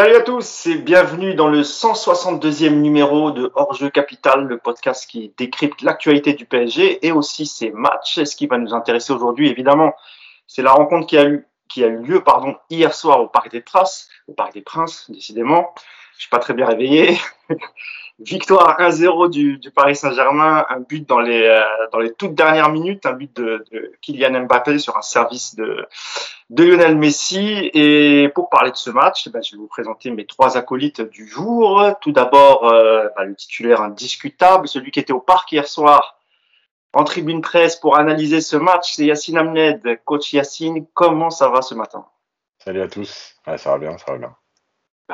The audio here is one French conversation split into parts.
Salut à tous et bienvenue dans le 162e numéro de Hors-jeu Capital, le podcast qui décrypte l'actualité du PSG et aussi ses matchs. Et ce qui va nous intéresser aujourd'hui, évidemment, c'est la rencontre qui a eu lieu hier soir au Parc des Princes, décidément. Je suis pas très bien réveillé. Victoire 1-0 du Paris Saint-Germain, un but dans les toutes dernières minutes, un but de Kylian Mbappé sur un service de Lionel Messi. Et pour parler de ce match, je vais vous présenter mes trois acolytes du jour. Tout d'abord, le titulaire indiscutable, celui qui était au parc hier soir, en tribune presse pour analyser ce match, c'est Yacine Hamned. Coach Yacine, comment ça va ce matin ? Salut à tous. Ouais, ça va bien.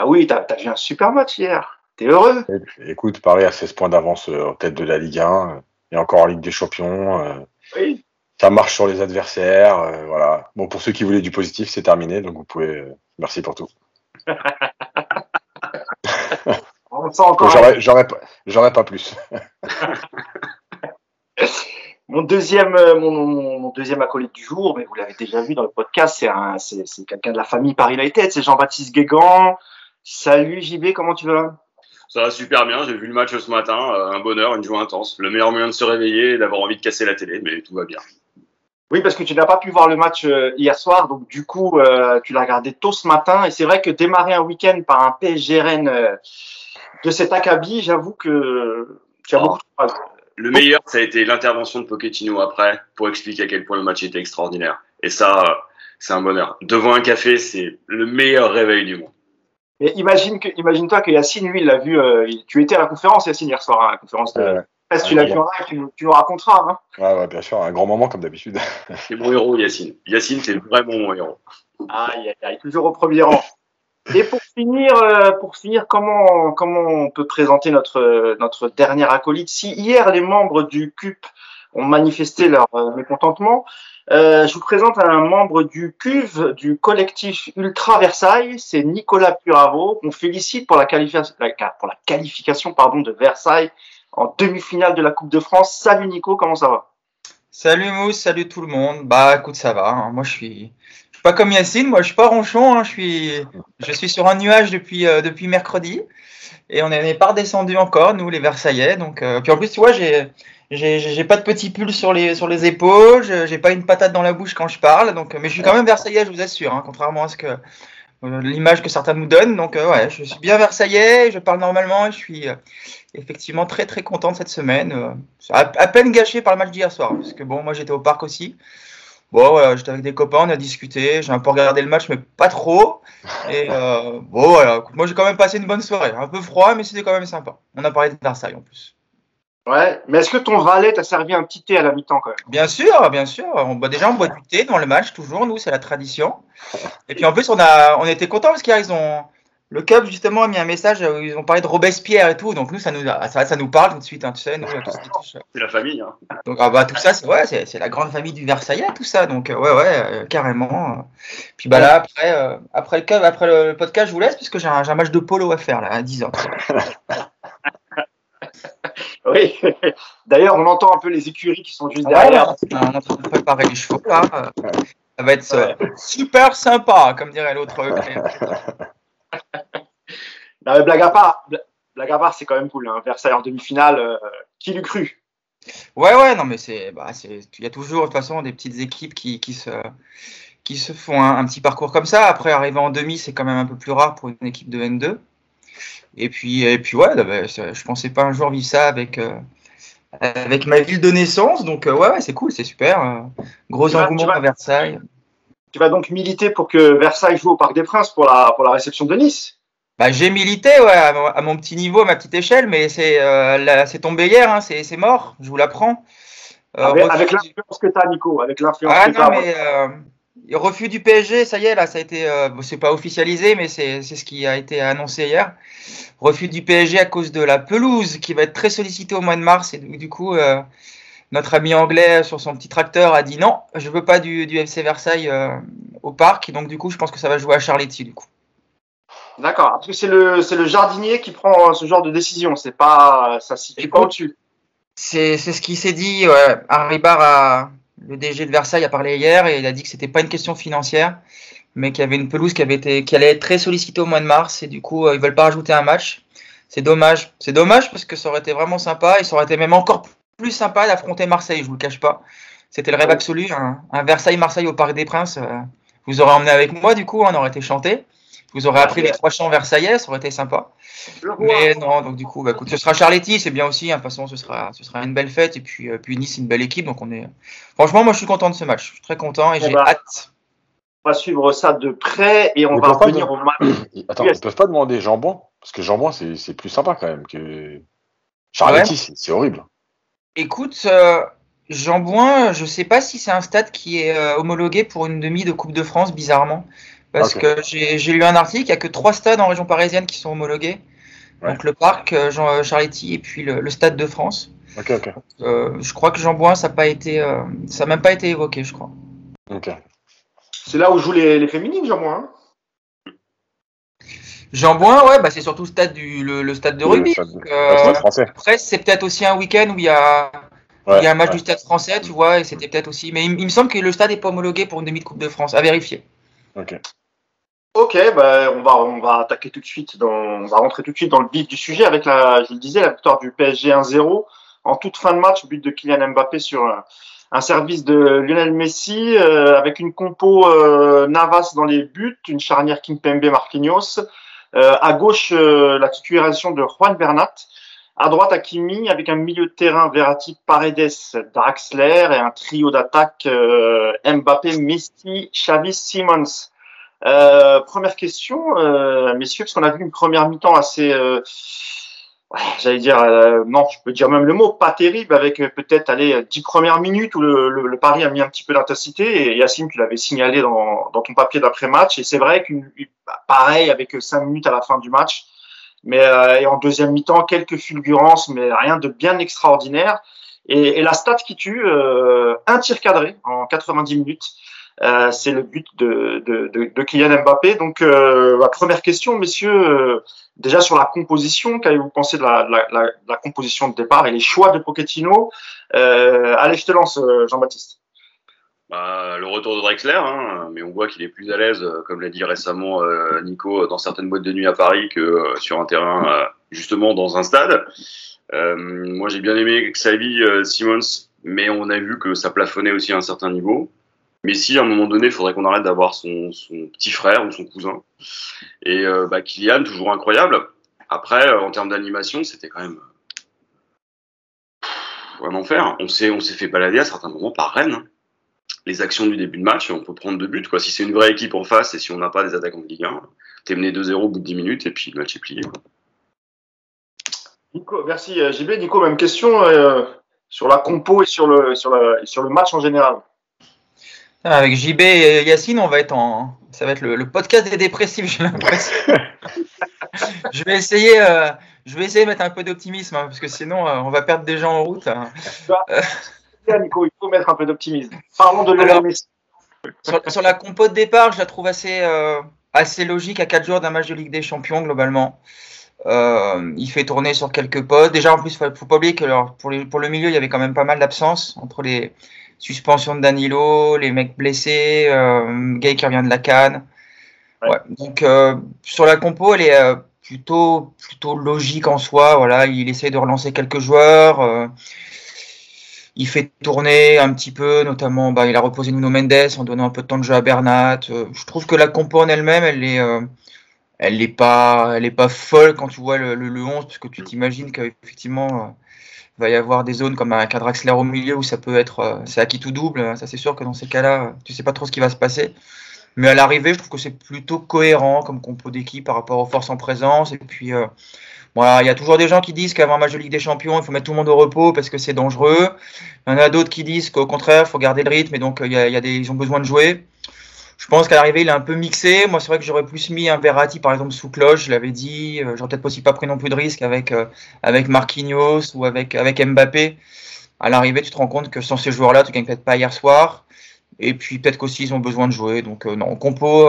Oui, t'as vu un super match hier. T'es heureux ? Écoute, Paris a 16 points d'avance en tête de la Ligue 1 et encore en Ligue des Champions. Oui. Ça marche sur les adversaires. Voilà. Bon, pour ceux qui voulaient du positif, c'est terminé. Donc, vous pouvez. Merci pour tout. On sent encore. J'aurais pas plus. Mon deuxième acolyte du jour, mais vous l'avez déjà vu dans le podcast, c'est quelqu'un de la famille Paris United, c'est Jean-Baptiste Guégan. Salut JB, comment tu vas ? Ça va super bien, j'ai vu le match ce matin, un bonheur, une joie intense. Le meilleur moyen de se réveiller et d'avoir envie de casser la télé, mais tout va bien. Oui, parce que tu n'as pas pu voir le match hier soir, donc du coup, tu l'as regardé tôt ce matin. Et c'est vrai que démarrer un week-end par un PSG Rennes de cet acabit, j'avoue que tu as beaucoup de choses. Le meilleur, ça a été l'intervention de Pochettino après pour expliquer à quel point le match était extraordinaire. Et ça, c'est un bonheur. Devant un café, c'est le meilleur réveil du monde. Mais imagine-toi que Yacine, lui, il l'a vu. Tu étais à la conférence, Yacine, hier soir, à la conférence de presse. Tu l'as vu en live, tu nous raconteras. Hein. Ouais, bien sûr, un grand moment comme d'habitude. C'est mon héros, Yacine. Yacine, c'est vraiment mon héros. Aïe, toujours au premier rang. Et pour finir, comment on peut présenter notre dernière acolyte ? Si hier les membres du CUP ont manifesté leur mécontentement, je vous présente un membre du CUV, du Collectif Ultra Versailles, c'est Nicolas Puraveau, qu'on félicite pour la qualification de Versailles en demi-finale de la Coupe de France. Salut Nico, comment ça va ? Salut Mousse, salut tout le monde. Écoute, ça va, hein. Moi je suis pas comme Yacine, moi je suis pas ronchon, hein. Je suis sur un nuage depuis mercredi et on n'est pas redescendu encore, nous les Versaillais. Donc puis en plus tu vois, j'ai pas de petit pull sur les épaules, j'ai pas une patate dans la bouche quand je parle, donc mais je suis quand même Versaillais, je vous assure, hein, contrairement à ce que l'image que certains nous donnent. Donc je suis bien Versaillais, je parle normalement et je suis effectivement très très content de cette semaine, à peine gâché par le match d'hier soir, parce que bon, moi j'étais au parc aussi, j'étais avec des copains, on a discuté, j'ai un peu regardé le match mais pas trop, et moi j'ai quand même passé une bonne soirée, un peu froid mais c'était quand même sympa, on a parlé de Versailles en plus. Ouais, mais est-ce que ton valet t'a servi un petit thé à la mi-temps quand même ? Bien sûr. On boit du thé dans le match, toujours, nous, c'est la tradition. Et puis en plus, on était contents parce qu'ils ont. Le CUP, justement, a mis un message où ils ont parlé de Robespierre et tout. Donc nous, ça nous parle tout de suite, hein, tu sais, nous, tout ce qui touche. C'est la famille, hein. Donc tout ça, c'est la grande famille du Versaillais, tout ça. Donc carrément. Puis là, après le CUP, après le podcast, je vous laisse parce que j'ai un match de polo à faire là, à 10 ans. Oui, d'ailleurs, on entend un peu les écuries qui sont juste derrière. On est en train de préparer les chevaux, là. Ça va être super sympa, comme dirait l'autre. Non, mais blague à part, c'est quand même cool. Hein. Versailles en demi-finale, qui l'eût cru ? Ouais, non, mais il y a toujours, de toute façon, des petites équipes qui se font un petit parcours comme ça. Après, arriver en demi, c'est quand même un peu plus rare pour une équipe de N2. Et puis je pensais pas un jour vivre ça avec ma ville de naissance, donc c'est cool, c'est super, gros engouement à Versailles. Tu vas donc militer pour que Versailles joue au Parc des Princes pour la réception de Nice. J'ai milité à mon petit niveau, à ma petite échelle, mais c'est tombé hier, hein, c'est mort, je vous l'apprends. Avec l'influence que t'as, Nico, avec l'influence que t'as. Le refus du PSG, ça y est, là, ça a été, c'est pas officialisé, mais c'est ce qui a été annoncé hier. Refus du PSG à cause de la pelouse qui va être très sollicitée au mois de mars. Et du coup, notre ami anglais sur son petit tracteur a dit non, je veux pas du FC Versailles au parc. Et donc, du coup, je pense que ça va jouer à Charléty, du coup. D'accord, parce que c'est le jardinier qui prend ce genre de décision. C'est pas, ça se situe pas au-dessus. C'est ce qui s'est dit, ouais. Arribar, le DG de Versailles a parlé hier et il a dit que c'était pas une question financière, mais qui avait une pelouse qui allait être très sollicitée au mois de mars, et du coup, ils veulent pas rajouter un match. C'est dommage parce que ça aurait été vraiment sympa, et ça aurait été même encore plus sympa d'affronter Marseille, je vous le cache pas. C'était le rêve absolu, un Versailles-Marseille au Parc des Princes. Vous aurez emmené avec moi, du coup, on aurait été chanté. Vous aurez appris les trois chants versaillais, ça aurait été sympa. Mais non, donc du coup, bah, écoute, ce sera Charléty, c'est bien aussi. De toute façon, ce sera une belle fête. Et puis Nice, une belle équipe. Donc on est. Franchement, moi, je suis content de ce match. Je suis très content et j'ai hâte. On va suivre ça de près et on va revenir au match. Attends, ils ne peuvent pas demander Jean Bouin, parce que Jean Bouin, c'est plus sympa quand même que Charléty, ouais. C'est horrible. Écoute, Jean Bouin, je ne sais pas si c'est un stade qui est homologué pour une demi de Coupe de France, bizarrement. Parce que j'ai lu un article, il n'y a que 3 stades en région parisienne qui sont homologués. Ouais. Donc le Parc, Charléty et puis le Stade de France. Okay. Je crois que Jean Bouin, ça n'a même pas été évoqué, je crois. Okay. C'est là où jouent les féminines, Jean Bouin. Jean Bouin, ouais, bah, c'est surtout le stade de rugby. Le stade français. Après, c'est peut-être aussi un week-end où il y a un match du stade français, tu vois, et c'était peut-être aussi. Mais il me semble que le stade n'est pas homologué pour une demi de Coupe de France, à vérifier. Ok, bah, on va attaquer tout de suite, on va rentrer tout de suite dans le vif du sujet avec la victoire du PSG 1-0 en toute fin de match, but de Kylian Mbappé sur un service de Lionel Messi avec une compo Navas dans les buts, une charnière Kimpembe Marquinhos, à gauche la titularisation de Juan Bernat, à droite Hakimi avec un milieu de terrain Verratti, Paredes, Draxler et un trio d'attaque Mbappé, Messi, Xavi Simons. Première question, messieurs, parce qu'on a vu une première mi-temps assez, je peux dire même le mot, pas terrible, avec peut-être 10 premières minutes où le Paris a mis un petit peu d'intensité. Et Yacine, tu l'avais signalé dans ton papier d'après-match, et c'est vrai pareil avec 5 minutes à la fin du match, mais et en deuxième mi-temps quelques fulgurances, mais rien de bien extraordinaire. Et la stat qui tue, un tir cadré en 90 minutes. C'est le but de Kylian Mbappé. Donc, la première question, messieurs, déjà sur la composition, qu'avez-vous pensé de la composition de départ et les choix de Pochettino ? Allez, je te lance, Jean-Baptiste. Le retour de Draxler, mais on voit qu'il est plus à l'aise, comme l'a dit récemment Nico, dans certaines boîtes de nuit à Paris que sur un terrain, justement dans un stade. Moi, j'ai bien aimé Xavi Simons, mais on a vu que ça plafonnait aussi à un certain niveau. Mais si, à un moment donné, il faudrait qu'on arrête d'avoir son petit frère ou son cousin. Et Kylian, toujours incroyable. Après, en termes d'animation, c'était quand même un enfer. On s'est fait balader à certains moments par Rennes. Les actions du début de match, on peut prendre 2 buts. Quoi. Si c'est une vraie équipe en face et si on n'a pas des attaquants de Ligue 1, t'es mené 2-0 au bout de 10 minutes et puis le match est plié. Quoi. Nico, merci. JB, Nico, même question sur la compo et sur le match en général. Avec JB et Yacine, ça va être le podcast des dépressifs, j'ai l'impression. Je vais essayer de mettre un peu d'optimisme, parce que sinon, on va perdre des gens en route. Nico, il faut mettre un peu d'optimisme. Parlons de Lionel Messi. Sur la compo de départ, je la trouve assez logique à 4 jours d'un match de Ligue des Champions, globalement. Il fait tourner sur quelques potes. Déjà, en plus, il ne faut pas oublier que pour le milieu, il y avait quand même pas mal d'absences entre les suspension de Danilo, les mecs blessés, Gueye qui revient de la Can. Ouais. Donc sur la compo, elle est plutôt logique en soi. Voilà, il essaie de relancer quelques joueurs. Il fait tourner un petit peu, notamment il a reposé Nuno Mendes en donnant un peu de temps de jeu à Bernat. Je trouve que la compo en elle-même, elle n'est pas folle quand tu vois le 11, parce que tu t'imagines qu'effectivement. Il va y avoir des zones comme un Draxler au milieu où ça peut être c'est acquis tout double. Ça, c'est sûr que dans ces cas-là, tu ne sais pas trop ce qui va se passer. Mais à l'arrivée, je trouve que c'est plutôt cohérent comme compo d'équipe par rapport aux forces en présence. Et puis, il y a toujours des gens qui disent qu'avant un match de Ligue des Champions, il faut mettre tout le monde au repos parce que c'est dangereux. Il y en a d'autres qui disent qu'au contraire, il faut garder le rythme et donc ils ont besoin de jouer. Je pense qu'à l'arrivée, il est un peu mixé. Moi, c'est vrai que j'aurais plus mis un Verratti, par exemple, sous cloche, je l'avais dit. J'aurais peut-être aussi pas pris non plus de risque avec Marquinhos ou avec Mbappé. À l'arrivée, tu te rends compte que sans ces joueurs-là, tu ne gagnes peut-être pas hier soir. Et puis, peut-être qu'aussi, ils ont besoin de jouer. Donc, non, compo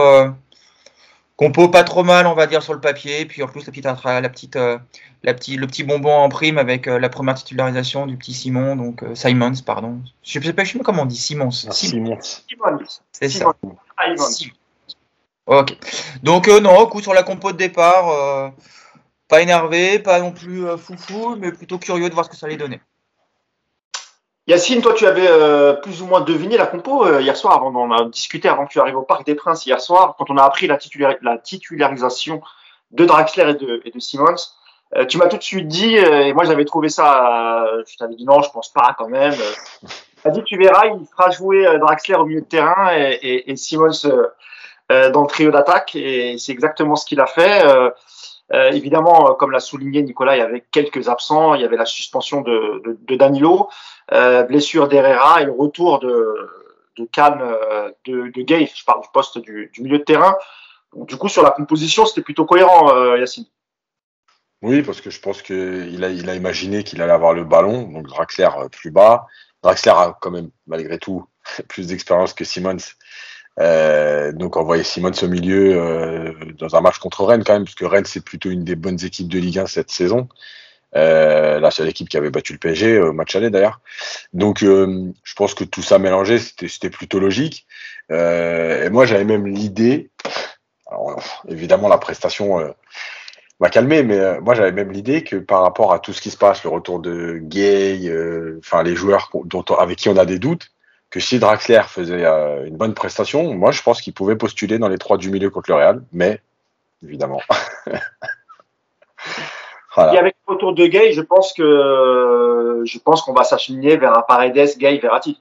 pas trop mal, on va dire, sur le papier. Puis, en plus, le petit bonbon en prime avec la première titularisation du petit Simon. Donc, Simons, pardon. Je ne sais pas comment on dit, Simons. Simons. C'est ça. Ok. Donc, non, coup sur la compo de départ, pas énervé, pas non plus foufou, mais plutôt curieux de voir ce que ça allait donner. Yacine, toi, tu avais plus ou moins deviné la compo hier soir, on a discuté avant que tu arrives au Parc des Princes hier soir, quand on a appris la titularisation de Draxler et de Simons. Tu m'as tout de suite dit, et moi j'avais trouvé ça, je t'avais dit non, je pense pas quand même. Tu as dit, tu verras, il fera jouer Draxler au milieu de terrain et Simons dans le trio d'attaque, et c'est exactement ce qu'il a fait. Évidemment, comme l'a souligné Nicolas, il y avait quelques absents. Il y avait la suspension de Danilo, blessure d'Herrera et le retour de Can, de Gueye. Je parle du poste du milieu de terrain. Donc, du coup, sur la composition, c'était plutôt cohérent, Yacine. Oui, parce que je pense qu'il a imaginé qu'il allait avoir le ballon, donc Draxler plus bas. Draxler a quand même, malgré tout, plus d'expérience que Simons. Donc envoyer Simons au milieu dans un match contre Rennes quand même, parce que Rennes c'est plutôt une des bonnes équipes de Ligue 1 cette saison, la seule équipe qui avait battu le PSG au match aller d'ailleurs, donc je pense que tout ça mélangé c'était plutôt logique, et moi j'avais même l'idée, alors, évidemment la prestation m'a calmé, mais moi j'avais même l'idée que par rapport à tout ce qui se passe, le retour de Gueye, enfin les joueurs avec qui on a des doutes, que si Draxler faisait une bonne prestation, moi je pense qu'il pouvait postuler dans les trois du milieu contre le Real, mais évidemment. Voilà. Et avec le retour de Gueye, je pense qu'on va s'acheminer vers un Paredes, Gueye, Verratti.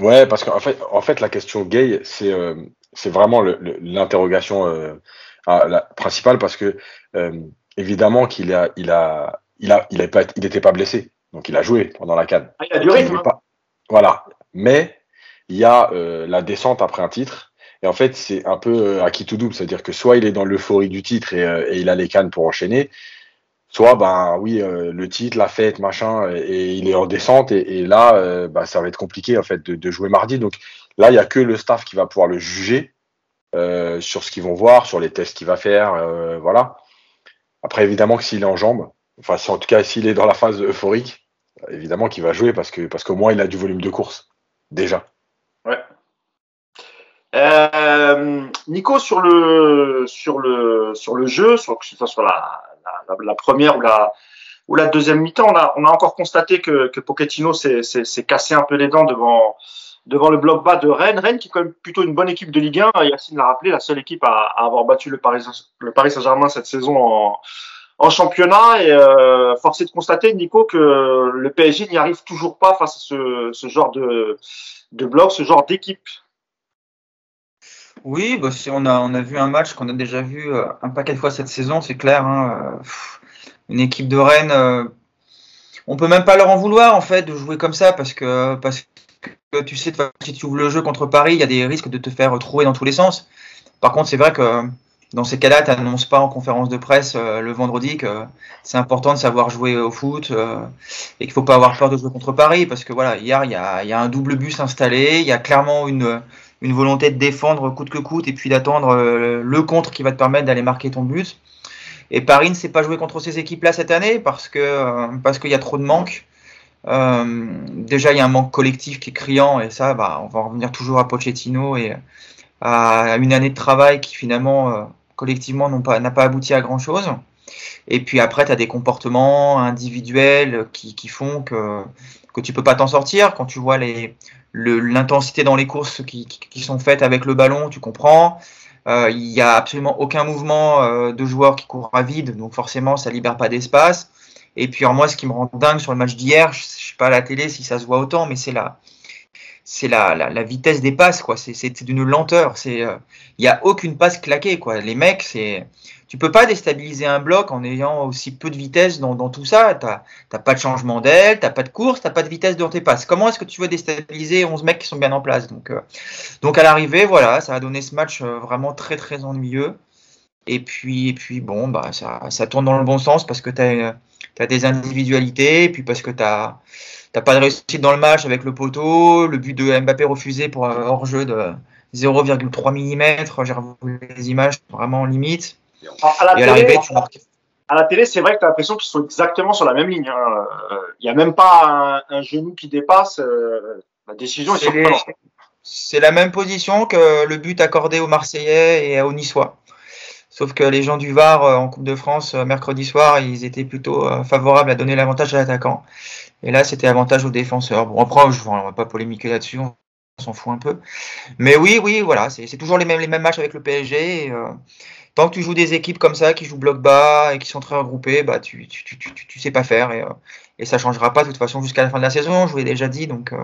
Ouais, parce qu'en fait la question Gueye, c'est vraiment l'interrogation principale, parce que évidemment qu'il n'était pas blessé, donc il a joué pendant la CAN. Ah, il a du rythme. Voilà. Mais il y a la descente après un titre, et en fait c'est un peu acquis tout double, c'est-à-dire que soit il est dans l'euphorie du titre et il a les cannes pour enchaîner, soit le titre, la fête, machin, et il est en descente, et là ça va être compliqué en fait de jouer mardi. Donc là il n'y a que le staff qui va pouvoir le juger sur ce qu'ils vont voir, sur les tests qu'il va faire, voilà. Après évidemment que s'il est en jambes, enfin en tout cas s'il est dans la phase euphorique, évidemment qu'il va jouer parce qu'au moins il a du volume de course. Déjà. Ouais. Nico, sur le jeu, que ce soit sur la première ou la deuxième mi-temps, on a encore constaté que Pochettino s'est cassé un peu les dents devant le bloc bas de Rennes. Rennes qui est quand même plutôt une bonne équipe de Ligue 1. Yacine l'a rappelé, la seule équipe à avoir battu le Paris Saint-Germain cette saison en championnat, et force est de constater, Nico, que le PSG n'y arrive toujours pas face à ce genre de bloc, ce genre d'équipe. Oui, on a vu un match qu'on a déjà vu un paquet de fois cette saison, c'est clair. Hein, une équipe de Rennes, on peut même pas leur en vouloir en fait de jouer comme ça, parce que tu sais, si tu ouvres le jeu contre Paris, il y a des risques de te faire trouver dans tous les sens. Par contre, c'est vrai que dans ces cas-là, tu n'annonces pas en conférence de presse le vendredi que c'est important de savoir jouer au foot et qu'il ne faut pas avoir peur de jouer contre Paris, parce que voilà, hier, il y a un double bus installé, il y a clairement une volonté de défendre coûte que coûte et puis d'attendre le contre qui va te permettre d'aller marquer ton but. Et Paris ne s'est pas joué contre ces équipes-là cette année parce qu'il y a trop de manques. Déjà, il y a un manque collectif qui est criant, et ça, on va en revenir toujours à Pochettino et à une année de travail qui finalement... collectivement n'a pas abouti à grand chose, et puis après tu as des comportements individuels qui font que tu peux pas t'en sortir. Quand tu vois l'intensité dans les courses qui sont faites avec le ballon, tu comprends, il y a absolument aucun mouvement de joueurs qui courent à vide, donc forcément ça libère pas d'espace. Et puis alors moi ce qui me rend dingue sur le match d'hier, je sais pas à la télé si ça se voit autant, mais c'est la vitesse des passes, quoi. C'est d'une lenteur. Il y a aucune passe claquée, quoi. Les mecs, tu peux pas déstabiliser un bloc en ayant aussi peu de vitesse dans tout ça. T'as pas de changement d'aile, t'as pas de course, t'as pas de vitesse dans tes passes. Comment est-ce que tu veux déstabiliser 11 mecs qui sont bien en place? Donc à l'arrivée, voilà, ça a donné ce match vraiment très très ennuyeux. Et puis bon, ça tourne dans le bon sens parce que t'as des individualités, et puis parce que t'as pas de réussite dans le match avec le poteau, le but de Mbappé refusé pour hors-jeu de 0,3 mm, j'ai revu les images vraiment limite. À la télé, c'est vrai que t'as l'impression qu'ils sont exactement sur la même ligne. Hein. Il n'y a même pas un genou qui dépasse, la décision est surprenante. C'est la même position que le but accordé aux Marseillais et aux Niçois. Sauf que les gens du VAR en Coupe de France, mercredi soir, ils étaient plutôt favorables à donner l'avantage à l'attaquant. Et là, c'était avantage aux défenseurs. Bon, après, on ne va pas polémiquer là-dessus, on s'en fout un peu. Mais oui, voilà, c'est toujours les mêmes matchs avec le PSG. Et, tant que tu joues des équipes comme ça, qui jouent bloc bas et qui sont très regroupées, bah, tu sais pas faire. Et ça changera pas de toute façon jusqu'à la fin de la saison, je vous l'ai déjà dit. Donc,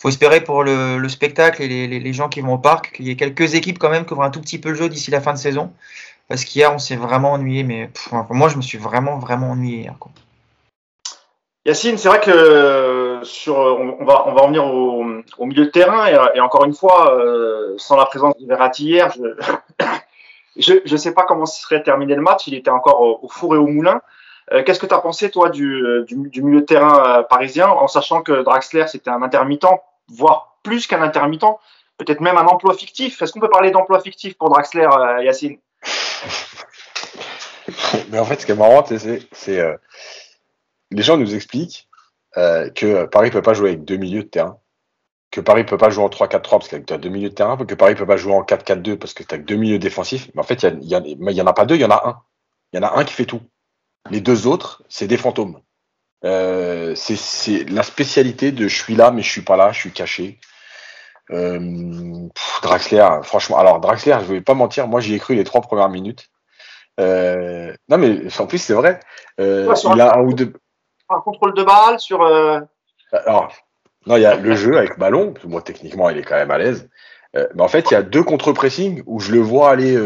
faut espérer pour le spectacle et les gens qui vont au parc qu'il y ait quelques équipes quand même qui ouvrent un tout petit peu le jeu d'ici la fin de saison. Parce qu'hier, on s'est vraiment ennuyé. Mais moi, je me suis vraiment ennuyé hier, quoi. Yacine, c'est vrai que on va en venir au milieu de terrain. Et encore une fois, sans la présence de Verratti hier, je sais pas comment serait terminé le match. Il était encore au four et au moulin. Qu'est-ce que tu as pensé, toi, du milieu de terrain parisien, en sachant que Draxler, c'était un intermittent, voire plus qu'un intermittent, peut-être même un emploi fictif. Est-ce qu'on peut parler d'emploi fictif pour Draxler, Yacine ? Mais en fait, ce qui est marrant, c'est les gens nous expliquent que Paris ne peut pas jouer avec deux milieux de terrain, que Paris ne peut pas jouer en 3-4-3 parce que tu as deux milieux de terrain, que Paris ne peut pas jouer en 4-4-2 parce que tu as deux milieux défensifs. Mais en fait, il n'y en a pas deux, il y en a un. Il y en a un qui fait tout. Les deux autres, c'est des fantômes. C'est la spécialité de « je suis là, mais je suis pas là, je suis caché ». Draxler, franchement. Alors, Draxler, je vais pas mentir, moi, j'y ai cru les 3 premières minutes. Non, mais en plus, c'est vrai. Il a un ou deux... Un contrôle de balle sur... Alors, non, il y a le jeu avec ballon. Moi, techniquement, il est quand même à l'aise. Mais en fait, il y a 2 contre-pressings où je le vois aller...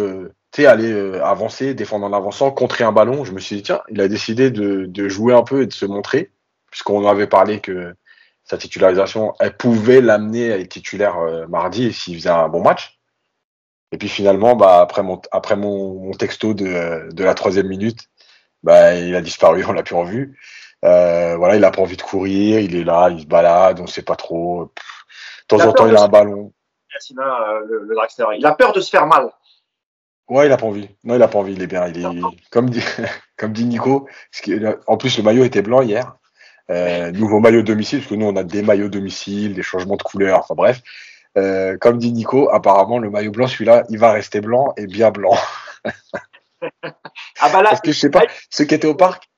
avancer, défendre en avançant, contrer un ballon. Je me suis dit, tiens, il a décidé de jouer un peu et de se montrer, puisqu'on avait parlé que sa titularisation, elle pouvait l'amener à être titulaire mardi s'il faisait un bon match. Et puis finalement, bah, après mon texto de la 3e minute, bah, il a disparu, on l'a plus en vue. Voilà, il n'a pas envie de courir, il est là, il se balade, on ne sait pas trop. De temps en temps, il a un ballon. Le Draxler, il a peur de se faire mal. Ouais, il a pas envie. Non, il a pas envie. Il est bien. Il est comme dit Nico. En plus, le maillot était blanc hier. Nouveau maillot domicile, parce que nous on a des maillots domicile, des changements de couleur. Enfin bref, comme dit Nico, apparemment le maillot blanc, celui-là, il va rester blanc et bien blanc. Ah bah là, parce que je sais pas. Ceux qui étaient au parc,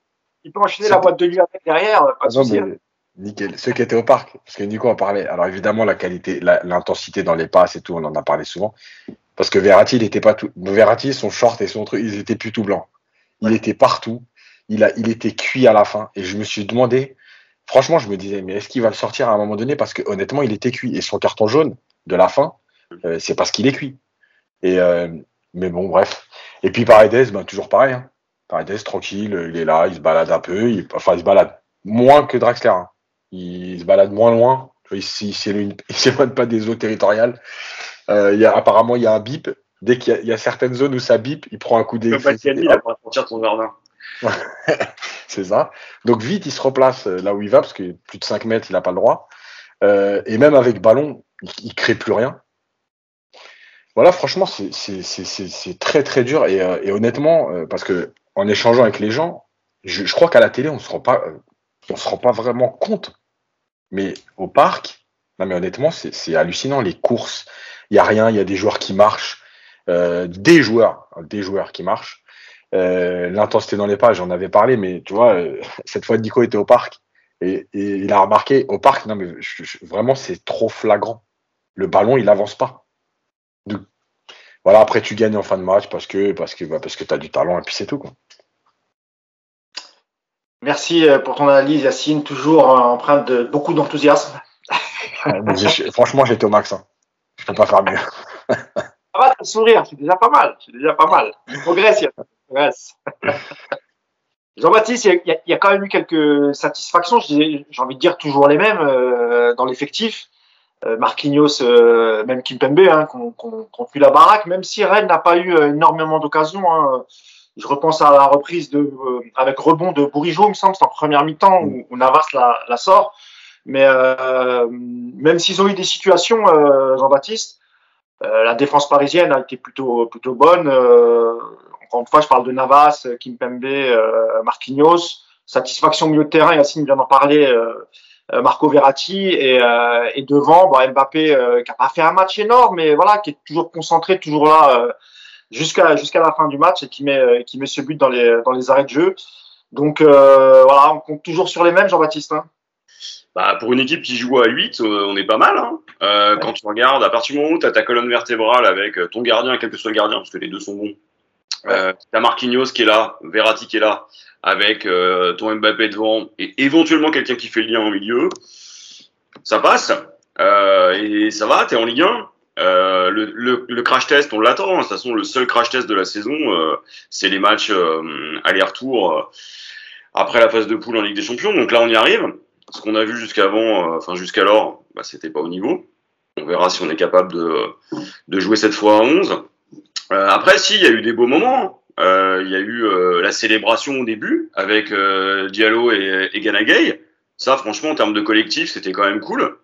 il peut enchaîner la boîte de nuit avec derrière. Pas de souci. Nickel. Ceux qui étaient au parc, parce que Nico en parlait. Alors évidemment, la qualité, l'intensité dans les passes et tout, on en a parlé souvent. Parce que Verratti, il était pas tout. Verratti, son short et son truc, ils étaient plus tout blancs. Il était partout. Il était cuit à la fin. Et je me suis demandé, franchement, je me disais, mais est-ce qu'il va le sortir à un moment donné ? Parce que honnêtement, il était cuit. Et son carton jaune de la fin, c'est parce qu'il est cuit. Et mais bon, bref. Et puis Paredes, ben toujours pareil. Hein. Paredes, tranquille, il est là, il se balade un peu. Il se balade moins que Draxler. Hein. Il se balade moins loin. Il s'éloigne pas des eaux territoriales. Apparemment, il y a un bip. Dès qu'il y a certaines zones où ça bip, il prend un coup d'électricité. Il a pas sortir son jardin. C'est ça. Donc vite, il se replace là où il va, parce que plus de 5 mètres, il n'a pas le droit. Et même avec ballon, il ne crée plus rien. Voilà, franchement, c'est très, très dur. Et honnêtement, parce qu'en échangeant avec les gens, je crois qu'à la télé, on se rend pas vraiment compte. Mais au parc, non mais honnêtement, c'est hallucinant. Les courses, il n'y a rien, il y a des joueurs qui marchent, des joueurs qui marchent. L'intensité dans les pas, j'en avais parlé, mais tu vois, cette fois, Nico était au parc et il a remarqué au parc, non mais vraiment, c'est trop flagrant. Le ballon, il n'avance pas. Donc, voilà, après, tu gagnes en fin de match parce que tu as du talent et puis c'est tout, quoi. Merci pour ton analyse, Yacine, toujours empreinte de beaucoup d'enthousiasme. Franchement, j'étais au max. Hein. Je peux pas faire mieux. Ça va, t'as le sourire, c'est déjà pas mal. Progresse, Yacine, progresse. Jean-Baptiste, il y a quand même eu quelques satisfactions, j'ai envie de dire toujours les mêmes dans l'effectif. Marquinhos, même Kimpembe, hein, qu'on fuit la baraque, même si Rennes n'a pas eu énormément d'occasions. Hein. Je repense à la reprise avec rebond de Bourigeaud, il me semble, c'est en première mi-temps où Navas la sort. Mais même s'ils ont eu des situations, Jean-Baptiste, la défense parisienne a été plutôt bonne. Encore une fois, je parle de Navas, Kimpembe, Marquinhos. Satisfaction au milieu de terrain, Yacine vient d'en parler Marco Verratti et devant Mbappé qui n'a pas fait un match énorme, mais voilà, qui est toujours concentré, toujours là jusqu'à la fin du match, et qui met ce but dans les arrêts de jeu. Donc voilà, on compte toujours sur les mêmes, Jean-Baptiste, hein. Bah, pour une équipe qui joue à 8, on est pas mal, hein. Ouais. Quand tu regardes, à partir du moment où tu as ta colonne vertébrale avec ton gardien, quel que soit le gardien, parce que les deux sont bons, ouais. Tu as Marquinhos qui est là, Verratti qui est là, avec ton Mbappé devant, et éventuellement quelqu'un qui fait le lien en milieu, ça passe, et ça va, tu es en Ligue 1. Le crash test, on l'attend, hein. De toute façon, le seul crash test de la saison, c'est les matchs aller-retour après la phase de poule en Ligue des Champions. Donc là, on y arrive. Ce qu'on a vu jusqu'alors, bah, c'était pas au niveau. On verra si on est capable de jouer cette fois à 11. Après, si, il y a eu des beaux moments. Il y a eu la célébration au début avec Diallo et Gueye. Ça, franchement, en termes de collectif, c'était quand même cool.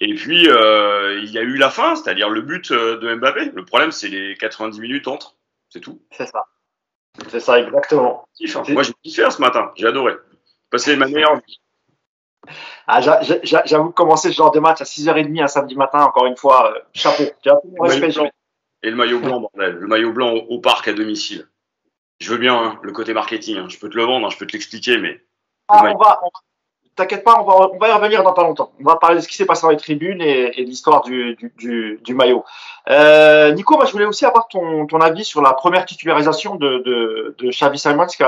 Et puis, il y a eu la fin, c'est-à-dire le but de Mbappé. Le problème, c'est les 90 minutes entre. C'est tout. C'est ça. C'est ça, exactement. Enfin, moi, j'ai kiffé ce matin. J'ai adoré. Passer ma meilleure vie. Ah, j'avoue, commencer ce genre de match à 6h30 un samedi matin, encore une fois, chapeau. Et le maillot blanc, bordel. Le maillot blanc au parc à domicile. Je veux bien hein, le côté marketing. Hein. Je peux te le vendre, hein, je peux te l'expliquer, mais. Ah, t'inquiète pas, on va y revenir dans pas longtemps. On va parler de ce qui s'est passé dans les tribunes et de l'histoire du maillot. Nico, moi, je voulais aussi avoir ton avis sur la première titularisation de Xavi Simons, qui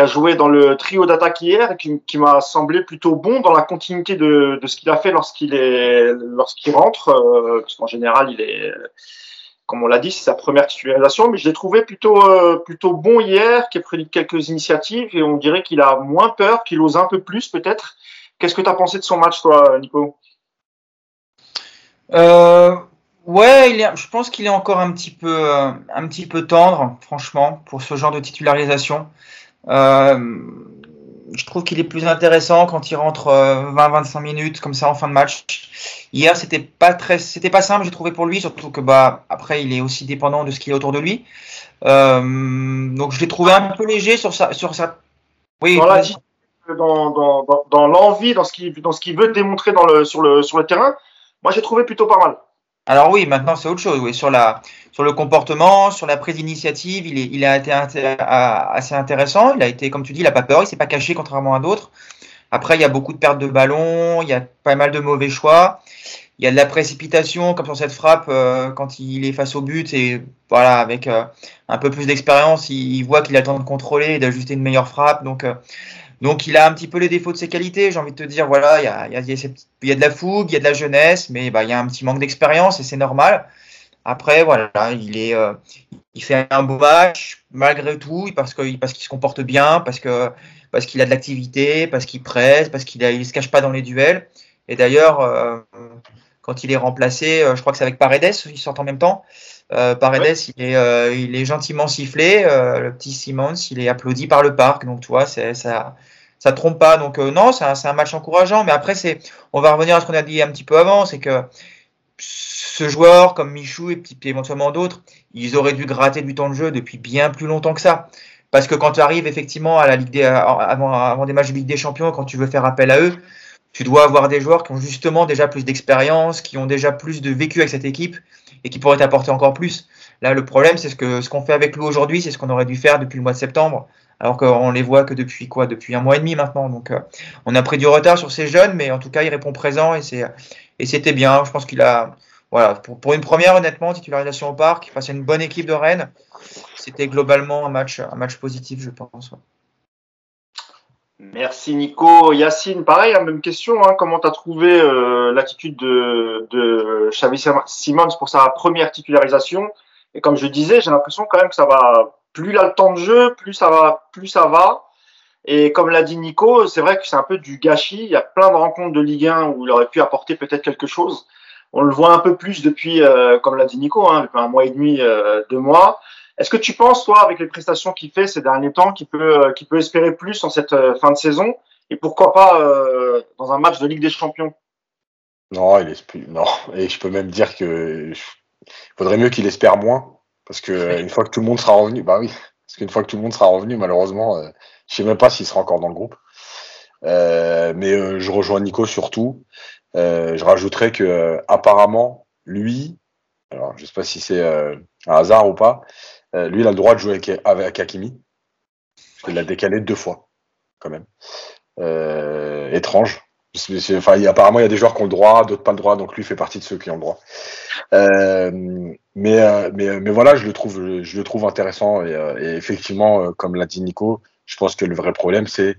a joué dans le trio d'attaque hier et qui m'a semblé plutôt bon dans la continuité de ce qu'il a fait lorsqu'il rentre. Parce qu'en général, il est, comme on l'a dit, c'est sa première titularisation. Mais je l'ai trouvé plutôt bon hier, qui a pris quelques initiatives et on dirait qu'il a moins peur, qu'il ose un peu plus peut-être. Qu'est-ce que tu as pensé de son match, toi, Nico ? Ouais, je pense qu'il est encore un petit peu tendre, franchement, pour ce genre de titularisation. Je trouve qu'il est plus intéressant quand il rentre 20-25 minutes comme ça en fin de match. Hier, c'était pas simple, j'ai trouvé pour lui, surtout que après il est aussi dépendant de ce qu'il y a autour de lui. Donc je l'ai trouvé un peu léger sur ça. Oui, voilà, dans l'envie, dans ce qu'il veut démontrer sur le terrain. Moi, j'ai trouvé plutôt pas mal. Alors oui, maintenant c'est autre chose. Oui, sur le comportement, sur la prise d'initiative, il a été assez intéressant. Il a été, comme tu dis, il a pas peur, il s'est pas caché contrairement à d'autres. Après, il y a beaucoup de pertes de ballon, il y a pas mal de mauvais choix, il y a de la précipitation comme sur cette frappe quand il est face au but et voilà avec un peu plus d'expérience, il voit qu'il a le temps de contrôler et d'ajuster une meilleure frappe. Donc il a un petit peu les défauts de ses qualités, j'ai envie de te dire, voilà, il y a de la fougue, il y a de la jeunesse, mais il y a un petit manque d'expérience et c'est normal. Après, voilà, il fait un beau match malgré tout, parce qu'il se comporte bien, parce qu'il a de l'activité, parce qu'il presse, parce qu'il ne se cache pas dans les duels. Et d'ailleurs, quand il est remplacé, je crois que c'est avec Paredes, ils sortent en même temps. Paredes, ouais. Il est gentiment sifflé, le petit Simons, il est applaudi par le parc, donc tu vois, ça trompe pas. Donc non, c'est un match encourageant, mais après on va revenir à ce qu'on a dit un petit peu avant, c'est que ce joueur comme Michou et puis éventuellement d'autres, ils auraient dû gratter du temps de jeu depuis bien plus longtemps que ça. Parce que quand tu arrives effectivement à la Ligue des avant des matchs de Ligue des Champions, quand tu veux faire appel à eux, tu dois avoir des joueurs qui ont justement déjà plus d'expérience, qui ont déjà plus de vécu avec cette équipe et qui pourraient t'apporter encore plus. Là, le problème, c'est ce qu'on fait avec Lou aujourd'hui, c'est ce qu'on aurait dû faire depuis le mois de septembre, alors qu'on les voit que depuis un mois et demi maintenant. Donc, on a pris du retard sur ces jeunes, mais en tout cas, il répond présent et c'était bien. Je pense qu'il a, voilà, pour une première, honnêtement, titularisation au parc, face à une bonne équipe de Rennes, c'était globalement un match positif, je pense. Ouais. Merci Nico. Yacine, pareil, la même question. Hein, comment tu as trouvé l'attitude de Xavi Simons pour sa première titularisation ? Et comme je disais, j'ai l'impression quand même que ça va. Plus il a le temps de jeu, plus ça va. Et comme l'a dit Nico, c'est vrai que c'est un peu du gâchis. Il y a plein de rencontres de Ligue 1 où il aurait pu apporter peut-être quelque chose. On le voit un peu plus depuis, comme l'a dit Nico, hein, depuis un mois et demi, 2 mois. Est-ce que tu penses, toi, avec les prestations qu'il fait ces derniers temps, qu'il peut espérer plus en cette fin de saison et pourquoi pas dans un match de Ligue des Champions ? Non, il espère plus. Non, et je peux même dire que faudrait mieux qu'il espère moins, parce que une fois que tout le monde sera revenu, malheureusement, je sais même pas s'il sera encore dans le groupe. Mais je rejoins Nico surtout. Je rajouterais que apparemment, lui, alors je ne sais pas si c'est un hasard ou pas, lui il a le droit de jouer avec Hakimi. Il l'a décalé 2 fois, quand même. Étrange. Enfin, apparemment, il y a des joueurs qui ont le droit, d'autres pas le droit, donc lui fait partie de ceux qui ont le droit. Mais voilà, je le trouve intéressant et effectivement, comme l'a dit Nico, je pense que le vrai problème, c'est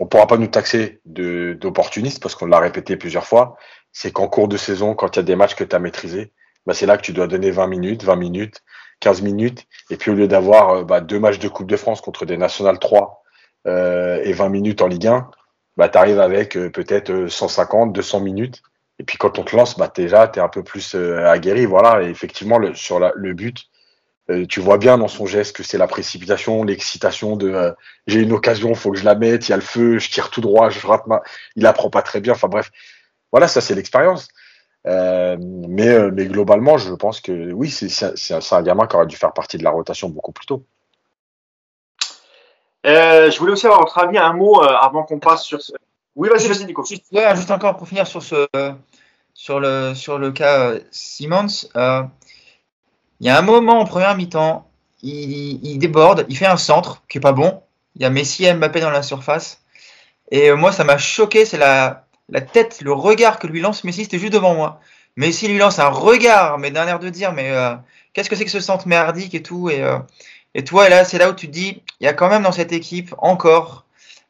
on ne pourra pas nous taxer d'opportunistes parce qu'on l'a répété plusieurs fois, c'est qu'en cours de saison, quand il y a des matchs que tu as maîtrisés, bah, c'est là que tu dois donner 20 minutes, 15 minutes, et puis au lieu d'avoir 2 matchs de Coupe de France contre des Nationales 3 et 20 minutes en Ligue 1, bah, tu arrives avec peut-être 150, 200 minutes. Et puis quand on te lance, bah, déjà, tu es un peu plus aguerri. Voilà. Et effectivement, le but, tu vois bien dans son geste que c'est la précipitation, l'excitation de j'ai une occasion, il faut que je la mette, il y a le feu, je tire tout droit, je rate ma... Il apprend pas très bien. Enfin bref, voilà, ça c'est l'expérience. Mais globalement, je pense que oui, c'est un gamin qui aurait dû faire partie de la rotation beaucoup plus tôt. Je voulais aussi avoir votre avis, un mot avant qu'on passe sur ce... Oui, vas-y Nico. Juste encore pour finir sur le cas Simons. Il y a un moment en première mi-temps, il déborde, il fait un centre qui n'est pas bon. Il y a Messi et Mbappé dans la surface. Et moi, ça m'a choqué, c'est la tête, le regard que lui lance Messi, c'était juste devant moi. Messi lui lance un regard, mais d'un air de dire, mais qu'est-ce que c'est que ce centre merdique et tout. Et toi, là, c'est là où tu te dis, il y a quand même dans cette équipe encore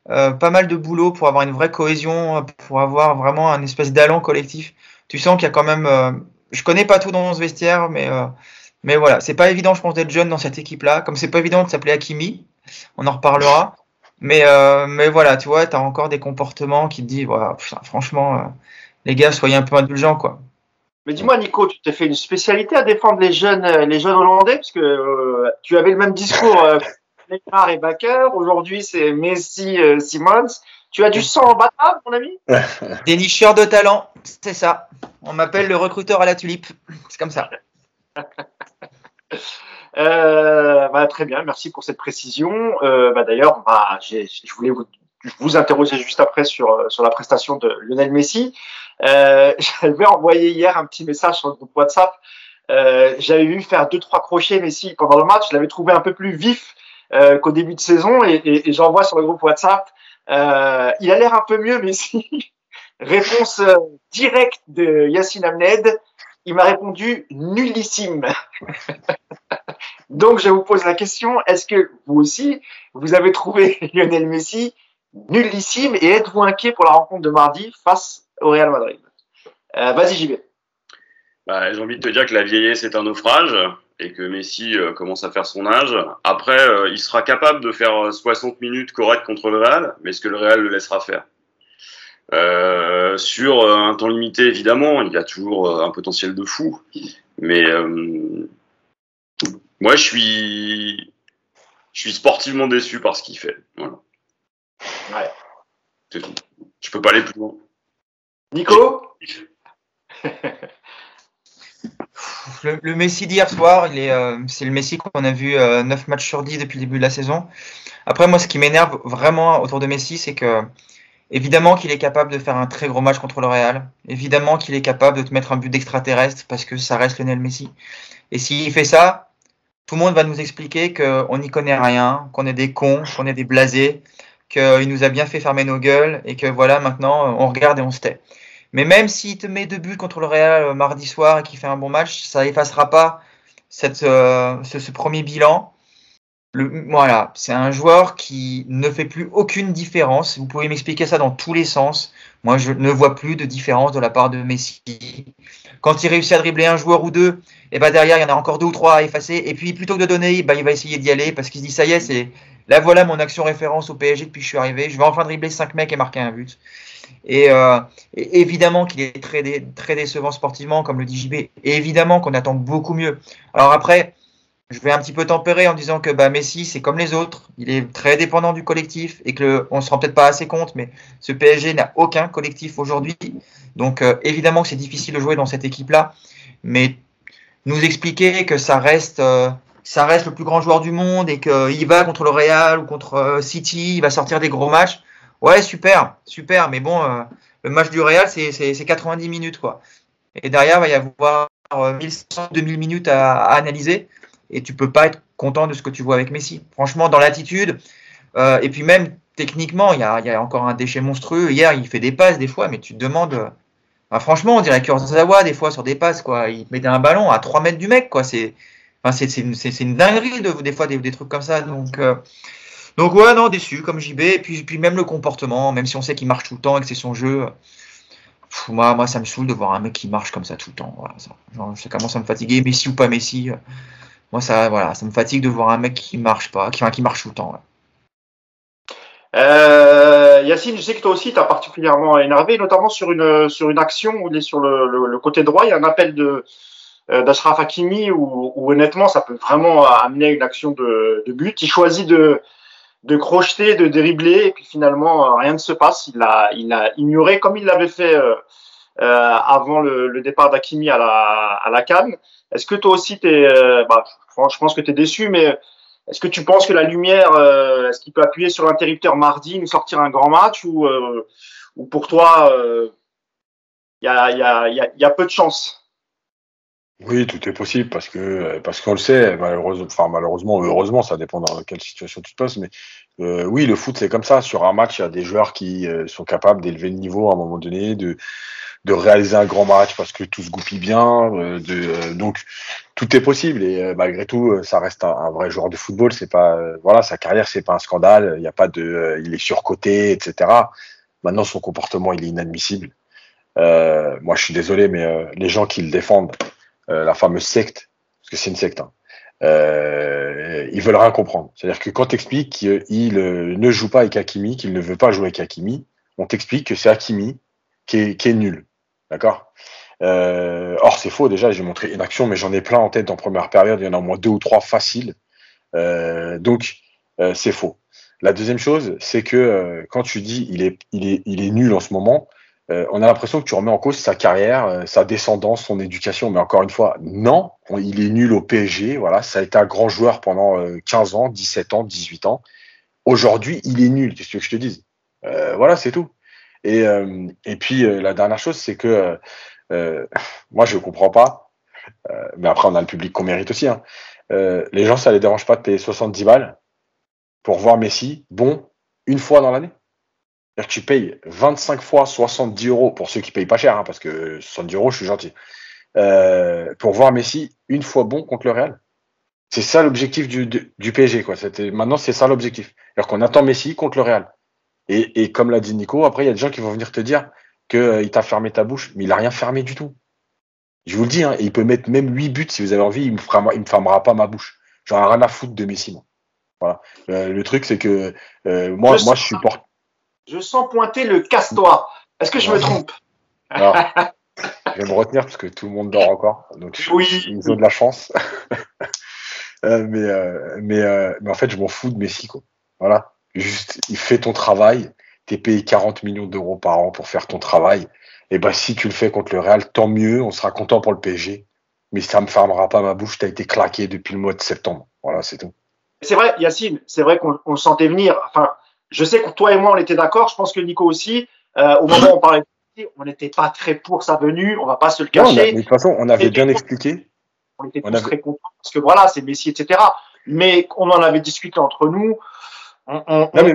pas mal de boulot pour avoir une vraie cohésion, pour avoir vraiment un espèce d'élan collectif. Tu sens qu'il y a quand même, je connais pas tout dans ce vestiaire, mais voilà, c'est pas évident, je pense, d'être jeune dans cette équipe-là. Comme c'est pas évident de s'appeler Hakimi, on en reparlera. Mais voilà, tu vois, t'as encore des comportements qui te disent, voilà, putain, franchement, les gars, soyez un peu indulgents, quoi. Mais dis-moi, Nico, tu t'es fait une spécialité à défendre les jeunes Hollandais, parce que tu avais le même discours Neymar et Bakker. Aujourd'hui, c'est Messi, Simons. Tu as du sang en bâtard, mon ami. Dénicheur de talent, c'est ça. On m'appelle le recruteur à la tulipe. C'est comme ça. Très bien, merci pour cette précision. D'ailleurs, je voulais vous interroger juste après sur la prestation de Lionel Messi. J'avais envoyé hier un petit message sur le groupe WhatsApp. J'avais vu faire 2-3 crochets Messi pendant le match. Je l'avais trouvé un peu plus vif qu'au début de saison et j'envoie sur le groupe WhatsApp. Il a l'air un peu mieux Messi. Réponse directe de Yacine Hamned. Il m'a répondu nullissime. Donc je vous pose la question, est-ce que vous aussi vous avez trouvé Lionel Messi nullissime et êtes-vous inquiet pour la rencontre de mardi face au Real Madrid? Vas-y, j'y vais. J'ai envie de te dire que la vieillesse est un naufrage et que Messi commence à faire son âge. Après, il sera capable de faire 60 minutes correctes contre le Real, mais est-ce que le Real le laissera faire? Sur un temps limité, évidemment, il y a toujours un potentiel de fou. Mais moi, je suis sportivement déçu par ce qu'il fait. Voilà. Ouais. C'est tout. Je peux pas aller plus loin. Nico ? Le Messi d'hier soir, c'est le Messi qu'on a vu 9 matchs sur 10 depuis le début de la saison. Après, moi, ce qui m'énerve vraiment autour de Messi, c'est que évidemment qu'il est capable de faire un très gros match contre le Real. Évidemment qu'il est capable de te mettre un but d'extraterrestre parce que ça reste Lionel Messi. Et s'il fait ça, tout le monde va nous expliquer qu'on n'y connaît rien, qu'on est des cons, qu'on est des blasés, qu'il nous a bien fait fermer nos gueules et que voilà, maintenant, on regarde et on se tait. Mais même s'il te met 2 buts contre le Real mardi soir et qu'il fait un bon match, ça effacera pas ce premier bilan. Voilà, c'est un joueur qui ne fait plus aucune différence. Vous pouvez m'expliquer ça dans tous les sens. Moi, je ne vois plus de différence de la part de Messi. Quand il réussit à dribbler un joueur ou deux, et derrière, il y en a encore 2 ou 3 à effacer. Et puis, plutôt que de donner, il va essayer d'y aller parce qu'il se dit « ça y est, là voilà mon action référence au PSG depuis que je suis arrivé. Je vais enfin dribbler 5 mecs et marquer un but. » Et évidemment qu'il est très décevant sportivement, comme le dit JB. Et évidemment qu'on attend beaucoup mieux. Alors après, je vais un petit peu tempérer en disant que Messi, c'est comme les autres. Il est très dépendant du collectif et qu'on ne se rend peut-être pas assez compte, mais ce PSG n'a aucun collectif aujourd'hui. Donc évidemment que c'est difficile de jouer dans cette équipe-là. Mais nous expliquer que ça reste ça reste le plus grand joueur du monde et qu'il va contre le Real ou contre City, il va sortir des gros matchs. Ouais, super, super. Mais bon, le match du Real, c'est 90 minutes, quoi. Et derrière, il va y avoir 1500, 2000 minutes à analyser. Et tu peux pas être content de ce que tu vois avec Messi. Franchement, dans l'attitude, et puis même techniquement, il y a encore un déchet monstrueux. Hier, il fait des passes des fois, mais tu te demandes. Bah, franchement, on dirait Kurzawa des fois sur des passes, quoi. Il mettait un ballon à 3 mètres du mec, quoi. C'est une dinguerie des fois des trucs comme ça. Donc ouais, non, déçu comme JB. Et puis même le comportement, même si on sait qu'il marche tout le temps et que c'est son jeu. Moi, ça me saoule de voir un mec qui marche comme ça tout le temps. Voilà, ça, genre, ça commence à me fatiguer. Messi ou pas Messi. Moi, ça, voilà, ça me fatigue de voir un mec qui marche pas, qui marche tout le temps. Ouais. Yacine, je sais que toi aussi, t'as particulièrement énervé, notamment sur une action où il est sur le côté droit. Il y a un appel d'Ashraf Hakimi où honnêtement, ça peut vraiment amener une action de but. Il choisit de crocheter, de dribbler, et puis finalement, rien ne se passe. Il l'a ignoré comme il l'avait fait avant le départ d'Hakimi à la Can. Est-ce que toi aussi, je pense que tu es déçu, mais est-ce que tu penses que la lumière, est-ce qu'il peut appuyer sur l'interrupteur mardi, nous sortir un grand match ou pour toi, il y a peu de chance? Oui, tout est possible parce qu'on le sait, malheureusement, heureusement, ça dépend dans quelle situation tu te poses, mais oui, le foot, c'est comme ça. Sur un match, il y a des joueurs qui sont capables d'élever le niveau à un moment donné, de réaliser un grand match parce que tout se goupille bien, donc tout est possible et malgré tout ça reste un vrai joueur de football. C'est pas sa carrière, c'est pas un scandale. Il y a pas de il est surcoté, etc. Maintenant son comportement il est inadmissible. Moi je suis désolé mais les gens qui le défendent, la fameuse secte, parce que c'est une secte, hein, ils veulent rien comprendre. C'est-à-dire que quand t'expliques qu'il ne joue pas avec Hakimi, qu'il ne veut pas jouer avec Hakimi, on t'explique que c'est Hakimi qui est nul. D'accord. Or, c'est faux. Déjà, j'ai montré une action, mais j'en ai plein en tête en première période. Il y en a au moins 2 ou 3 faciles. Donc, c'est faux. La deuxième chose, c'est que quand tu dis il est nul en ce moment, on a l'impression que tu remets en cause sa carrière, sa descendance, son éducation. Mais encore une fois, non, il est nul au PSG. Voilà, ça a été un grand joueur pendant 15 ans, 17 ans, 18 ans. Aujourd'hui, il est nul. Qu'est-ce que je te dise ? Voilà, c'est tout. Et puis, la dernière chose, c'est que moi, je comprends pas, mais après, on a le public qu'on mérite aussi. Hein. Les gens, ça les dérange pas de payer 70 balles pour voir Messi, bon, une fois dans l'année. C'est-à-dire que tu payes 25 fois 70 € pour ceux qui payent pas cher, hein, parce que 70 €, je suis gentil, pour voir Messi une fois bon contre le Real. C'est ça l'objectif du PSG, quoi. Maintenant, c'est ça l'objectif. C'est-à-dire qu'on attend Messi contre le Real. Et comme l'a dit Nico, après, il y a des gens qui vont venir te dire qu'il t'a fermé ta bouche, mais il n'a rien fermé du tout. Je vous le dis, hein, il peut mettre même 8 buts si vous avez envie, il me fermera pas ma bouche. J'en ai rien à foutre de Messi, moi. Voilà. Le truc, c'est que moi, je supporte. Je sens pointer le casse-toi. Est-ce que je me trompe? Alors, je vais me retenir parce que tout le monde dort encore. Donc, ils ont de la chance. Mais en fait, je m'en fous de Messi, quoi. Voilà. Juste, il fait ton travail, t'es payé 40 millions d'euros par an pour faire ton travail, et ben si tu le fais contre le Real, tant mieux, on sera content pour le PSG, mais ça me fermera pas ma bouche, t'as été claqué depuis le mois de septembre, voilà, c'est tout. C'est vrai, Yacine, c'est vrai qu'on le sentait venir, enfin, je sais que toi et moi on était d'accord, je pense que Nico aussi, au moment où on parlait, on n'était pas très pour sa venue, on va pas se le cacher. Non, mais de toute façon, on avait bien expliqué. On était tous très contents, parce que voilà, c'est Messi, etc. Mais on en avait discuté entre nous, on savait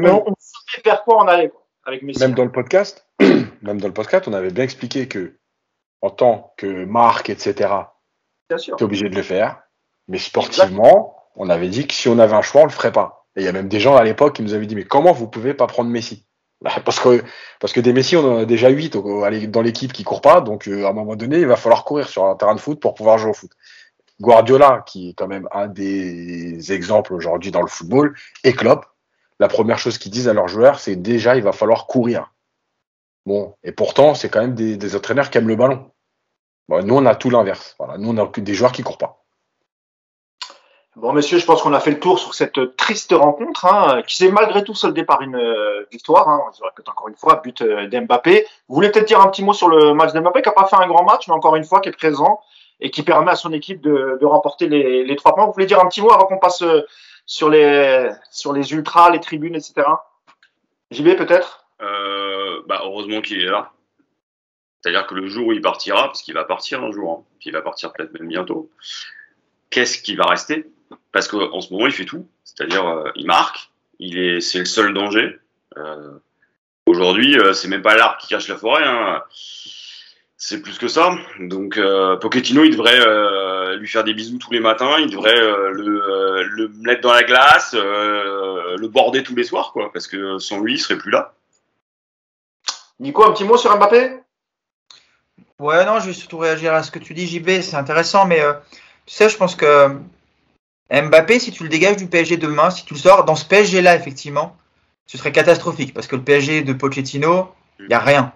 vers quoi on allait, quoi, avec Messi. Même dans le podcast, on avait bien expliqué que, en tant que marque, etc., t'es obligé de le faire. Mais sportivement, on avait dit que si on avait un choix, on le ferait pas. Et il y a même des gens à l'époque qui nous avaient dit, mais comment vous pouvez pas prendre Messi? Parce que des Messi, on en a déjà 8 dans l'équipe qui courent pas. Donc, à un moment donné, il va falloir courir sur un terrain de foot pour pouvoir jouer au foot. Guardiola, qui est quand même un des exemples aujourd'hui dans le football, et Klopp, la première chose qu'ils disent à leurs joueurs, c'est déjà, il va falloir courir. Bon, et pourtant, c'est quand même des entraîneurs qui aiment le ballon. Bon, nous, on a tout l'inverse. Voilà, nous, on a des joueurs qui ne courent pas. Bon, messieurs, je pense qu'on a fait le tour sur cette triste rencontre, hein, qui s'est malgré tout soldée par une victoire. Hein, on répète encore une fois, but d'Mbappé. Vous voulez peut-être dire un petit mot sur le match d'Mbappé, qui n'a pas fait un grand match, mais encore une fois, qui est présent, et qui permet à son équipe de remporter les 3 points. Vous voulez dire un petit mot avant qu'on passe sur les ultras, les tribunes, etc. JB peut-être. Heureusement qu'il est là. C'est-à-dire que le jour où il partira, parce qu'il va partir un jour, hein, puis il va partir peut-être même bientôt, qu'est-ce qui va rester? Parce qu'en ce moment, il fait tout. C'est-à-dire, il marque, c'est le seul danger. Aujourd'hui, c'est même pas l'arbre qui cache la forêt, hein. C'est plus que ça. Donc, Pochettino, il devrait lui faire des bisous tous les matins, il devrait le mettre dans la glace, le border tous les soirs, quoi, parce que sans lui, il serait plus là. Nico, un petit mot sur Mbappé? Ouais, non, je vais surtout réagir à ce que tu dis, JB, c'est intéressant, mais tu sais, je pense que Mbappé, si tu le dégages du PSG demain, si tu le sors dans ce PSG-là, effectivement, ce serait catastrophique, parce que le PSG de Pochettino, il n'y a rien.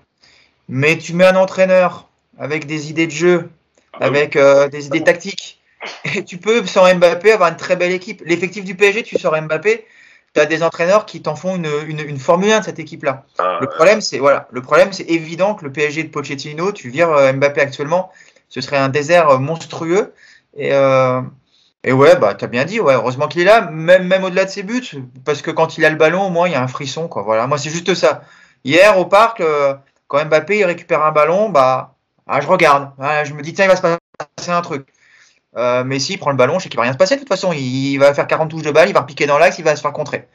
Mais tu mets un entraîneur avec des idées de jeu, avec des idées tactiques, et tu peux, sans Mbappé, avoir une très belle équipe. L'effectif du PSG, tu sors Mbappé, tu as des entraîneurs qui t'en font une Formule 1 de cette équipe-là. Le problème, c'est évident que le PSG de Pochettino, tu vires Mbappé actuellement, ce serait un désert monstrueux. Et ouais, bah, tu as bien dit, ouais, heureusement qu'il est là, même au-delà de ses buts, parce que quand il a le ballon, au moins, il y a un frisson, quoi. Voilà, moi, c'est juste ça. Hier, au parc, quand Mbappé il récupère un ballon, je regarde. Hein, je me dis, tiens, il va se passer un truc. Mais s'il prend le ballon, je sais qu'il va rien se passer. De toute façon, il va faire 40 touches de balle, il va repiquer dans l'axe, il va se faire contrer.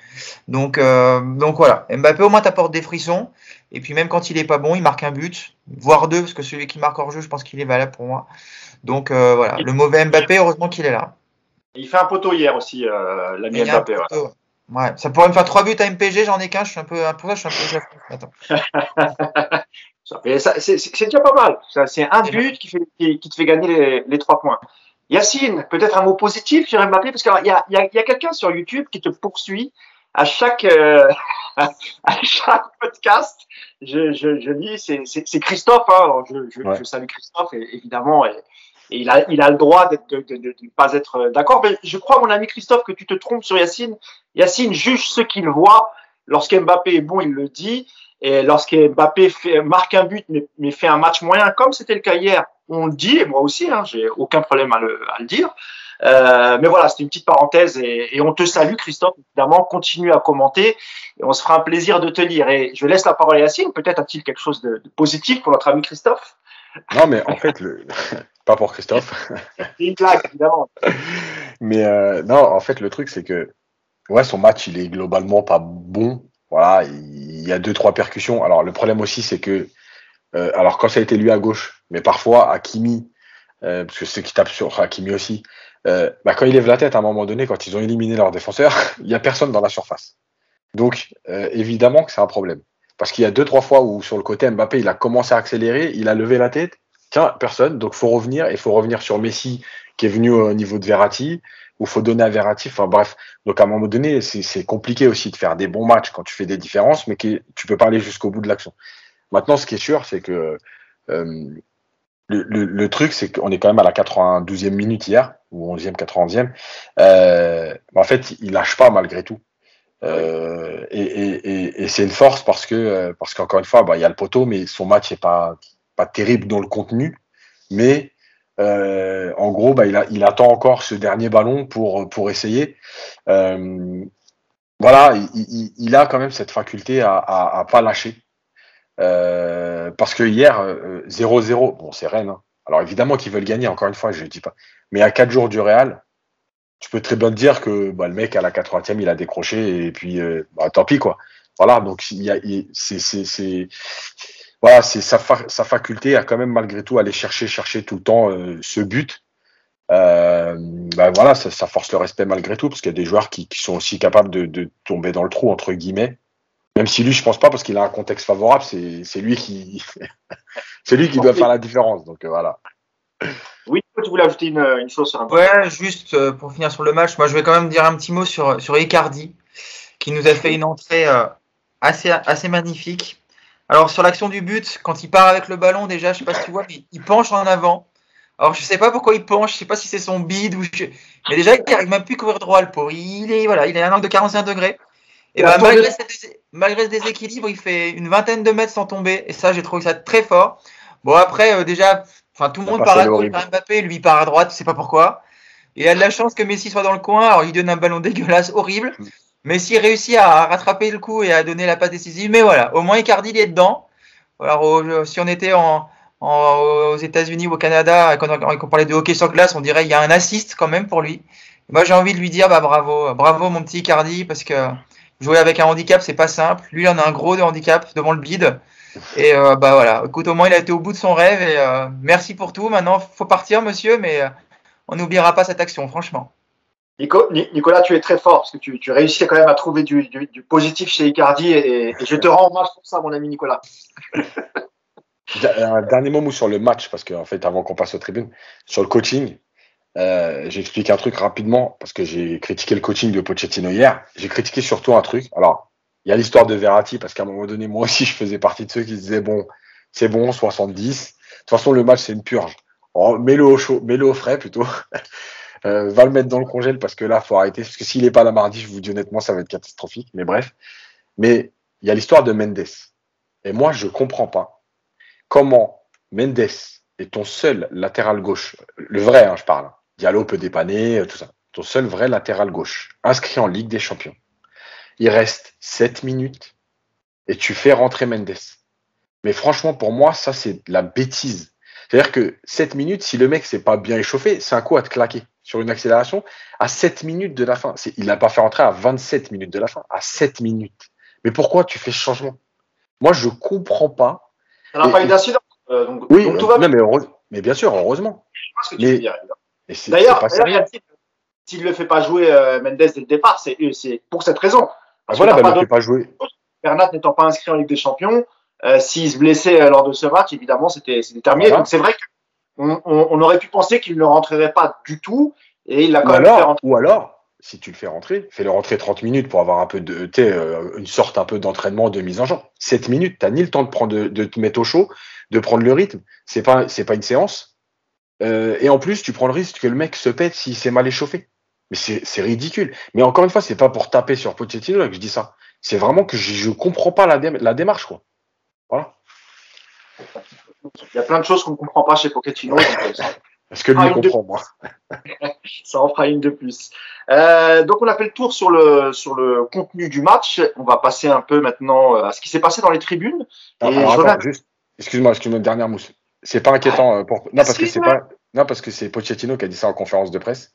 Donc voilà, Mbappé au moins t'apporte des frissons. Et puis même quand il est pas bon, il marque un but, voire deux, parce que celui qui marque hors jeu, je pense qu'il est valable pour moi. Donc voilà, le mauvais Mbappé, heureusement qu'il est là. Il fait un poteau hier aussi, l'ami Mbappé. Ouais, ça pourrait me faire 3 buts à MPG, j'en ai qu'un, je suis un peu pour ça, je suis un peu attends. c'est déjà pas mal. Ça, c'est un but qui te fait gagner les 3 points. Yacine, peut-être un mot positif sur Mbappé, parce qu'il y a quelqu'un sur YouTube qui te poursuit à chaque podcast. Je dis, c'est Christophe, hein. Je salue Christophe, évidemment, et il a le droit de ne pas être d'accord. Mais je crois, mon ami Christophe, que tu te trompes sur Yacine. Yacine juge ce qu'il voit. Lorsqu'Mbappé est bon, il le dit. Et lorsqu'Mbappé marque un but, mais fait un match moyen, comme c'était le cas hier, on le dit, et moi aussi, hein, j'ai aucun problème à le dire. Mais voilà, c'était une petite parenthèse et on te salue, Christophe, évidemment, continue à commenter et on se fera un plaisir de te lire. Et je laisse la parole à Yacine, peut-être a-t-il quelque chose de positif pour notre ami Christophe ? Non, mais en fait, pas pour Christophe. C'est une blague, évidemment. Mais non, en fait, le truc, c'est que ouais, son match, il est globalement pas bon. Voilà, il y a 2-3 percussions. Alors, le problème aussi, c'est que alors quand ça a été lui à gauche, mais parfois Hakimi, parce que ceux qui tapent sur Hakimi aussi, quand il lève la tête à un moment donné, quand ils ont éliminé leur défenseur, il n'y a personne dans la surface. Donc évidemment que c'est un problème. Parce qu'il y a 2-3 fois où sur le côté Mbappé, il a commencé à accélérer, il a levé la tête, tiens, personne, donc il faut revenir sur Messi qui est venu au niveau de Verratti, ou faut donner à Verratti, enfin bref. Donc à un moment donné, c'est compliqué aussi de faire des bons matchs quand tu fais des différences, mais que tu peux pas aller jusqu'au bout de l'action. Maintenant, ce qui est sûr, c'est que le truc, c'est qu'on est quand même à la 92e minute hier, ou 11e, 90e. En fait, il lâche pas malgré tout. Et c'est une force parce qu'encore une fois, il y a le poteau, mais son match est pas terrible dans le contenu. Mais en gros, il attend encore ce dernier ballon pour essayer. Voilà, il a quand même cette faculté à pas lâcher. Parce que hier 0-0, bon c'est Rennes, hein. Alors évidemment qu'ils veulent gagner, encore une fois je ne dis pas, mais à 4 jours du Real, tu peux très bien te dire que le mec à la 80e il a décroché et puis tant pis quoi. Voilà, donc c'est sa faculté à quand même malgré tout aller chercher tout le temps ce but. Voilà, ça force le respect malgré tout, parce qu'il y a des joueurs qui sont aussi capables de tomber dans le trou entre guillemets. Même si lui, je pense pas, parce qu'il a un contexte favorable, c'est lui qui doit faire la différence. Donc voilà. Oui, tu voulais ajouter une chose sur un point. Ouais, juste pour finir sur le match, moi je vais quand même dire un petit mot sur Icardi, qui nous a fait une entrée assez magnifique. Alors sur l'action du but, quand il part avec le ballon, déjà, je sais pas si tu vois, mais il penche en avant. Alors je sais pas pourquoi il penche, je sais pas si c'est son bide mais déjà il n'arrive même plus à courir droit, le pauvre. Il a un angle de 45 degrés. Et malgré ce déséquilibre, il fait une vingtaine de mètres sans tomber. Et ça, j'ai trouvé ça très fort. Bon, après, déjà, Enfin, tout le monde part à gauche, Mbappé, lui part à droite, je ne sais pas pourquoi. Il a de la chance que Messi soit dans le coin, alors il donne un ballon dégueulasse, horrible. Messi réussit à rattraper le coup et à donner la passe décisive, mais voilà, au moins Icardi il est dedans. Alors, si on était aux États-Unis ou au Canada, quand on parlait de hockey sur glace, on dirait qu'il y a un assist quand même pour lui. Et moi j'ai envie de lui dire bravo mon petit Icardi, parce que jouer avec un handicap c'est pas simple. Lui il en a un gros de handicap devant le bide. Et voilà, écoute, au moins il a été au bout de son rêve et merci pour tout. Maintenant faut partir monsieur, mais on n'oubliera pas cette action franchement. Nicolas, tu es très fort parce que tu réussis quand même à trouver du positif chez Icardi et je te rends hommage pour ça, mon ami Nicolas. Un dernier mot sur le match, parce qu'en fait, avant qu'on passe aux tribunes, sur le coaching, j'explique un truc rapidement parce que j'ai critiqué le coaching de Pochettino hier. J'ai critiqué surtout un truc. Alors, il y a l'histoire de Verratti parce qu'à un moment donné, moi aussi, je faisais partie de ceux qui disaient c'est bon, 70. De toute façon, le match, c'est une purge. Oh, mets-le au chaud, mets-le au frais plutôt. Va le mettre dans le congèle parce que là, faut arrêter. Parce que s'il n'est pas là mardi, je vous dis honnêtement, ça va être catastrophique. Mais bref. Mais il y a l'histoire de Mendes. Et moi, je comprends pas comment Mendes est ton seul latéral gauche. Le vrai, je parle. Diallo peut dépanner, tout ça. Ton seul vrai latéral gauche, inscrit en Ligue des Champions. Il reste 7 minutes et tu fais rentrer Mendes. Mais franchement, pour moi, ça, c'est de la bêtise. C'est-à-dire que 7 minutes, si le mec s'est pas bien échauffé, c'est un coup à te claquer. Sur une accélération, à 7 minutes de la fin. Il l'a pas fait rentrer à 27 minutes de la fin, à 7 minutes. Mais pourquoi tu fais ce changement ? Moi, je comprends pas. Il n'y a pas eu d'incident. Donc, tout va bien. Mais bien sûr, heureusement. Je sais pas ce que tu veux dire. D'ailleurs, s'il ne le fait pas jouer Mendes dès le départ, c'est pour cette raison. Il ne le fait pas jouer. Bernat n'étant pas inscrit en Ligue des Champions, s'il se blessait lors de ce match, évidemment, c'était terminé. Voilà. Donc, c'est vrai que on aurait pu penser qu'il ne rentrerait pas du tout et il l'a quand même fait rentrer. Ou alors, si tu le fais rentrer, fais-le rentrer 30 minutes pour avoir un peu de, une sorte un peu d'entraînement, de mise en jambe. 7 minutes, tu n'as ni le temps de te mettre au chaud, de prendre le rythme. C'est pas une séance. Et en plus, tu prends le risque que le mec se pète s'il s'est mal échauffé. Mais c'est ridicule. Mais encore une fois, c'est pas pour taper sur Pochettino là que je dis ça. C'est vraiment que je comprends pas la démarche, quoi. Voilà. Il y a plein de choses qu'on ne comprend pas chez Pochettino. Parce que lui, il comprend, moi. Ça en fera une de plus. Donc, on a fait le tour sur le contenu du match. On va passer un peu maintenant à ce qui s'est passé dans les tribunes. Excuse-moi, dernière mousse. C'est pas inquiétant. Parce que c'est Pochettino qui a dit ça en conférence de presse.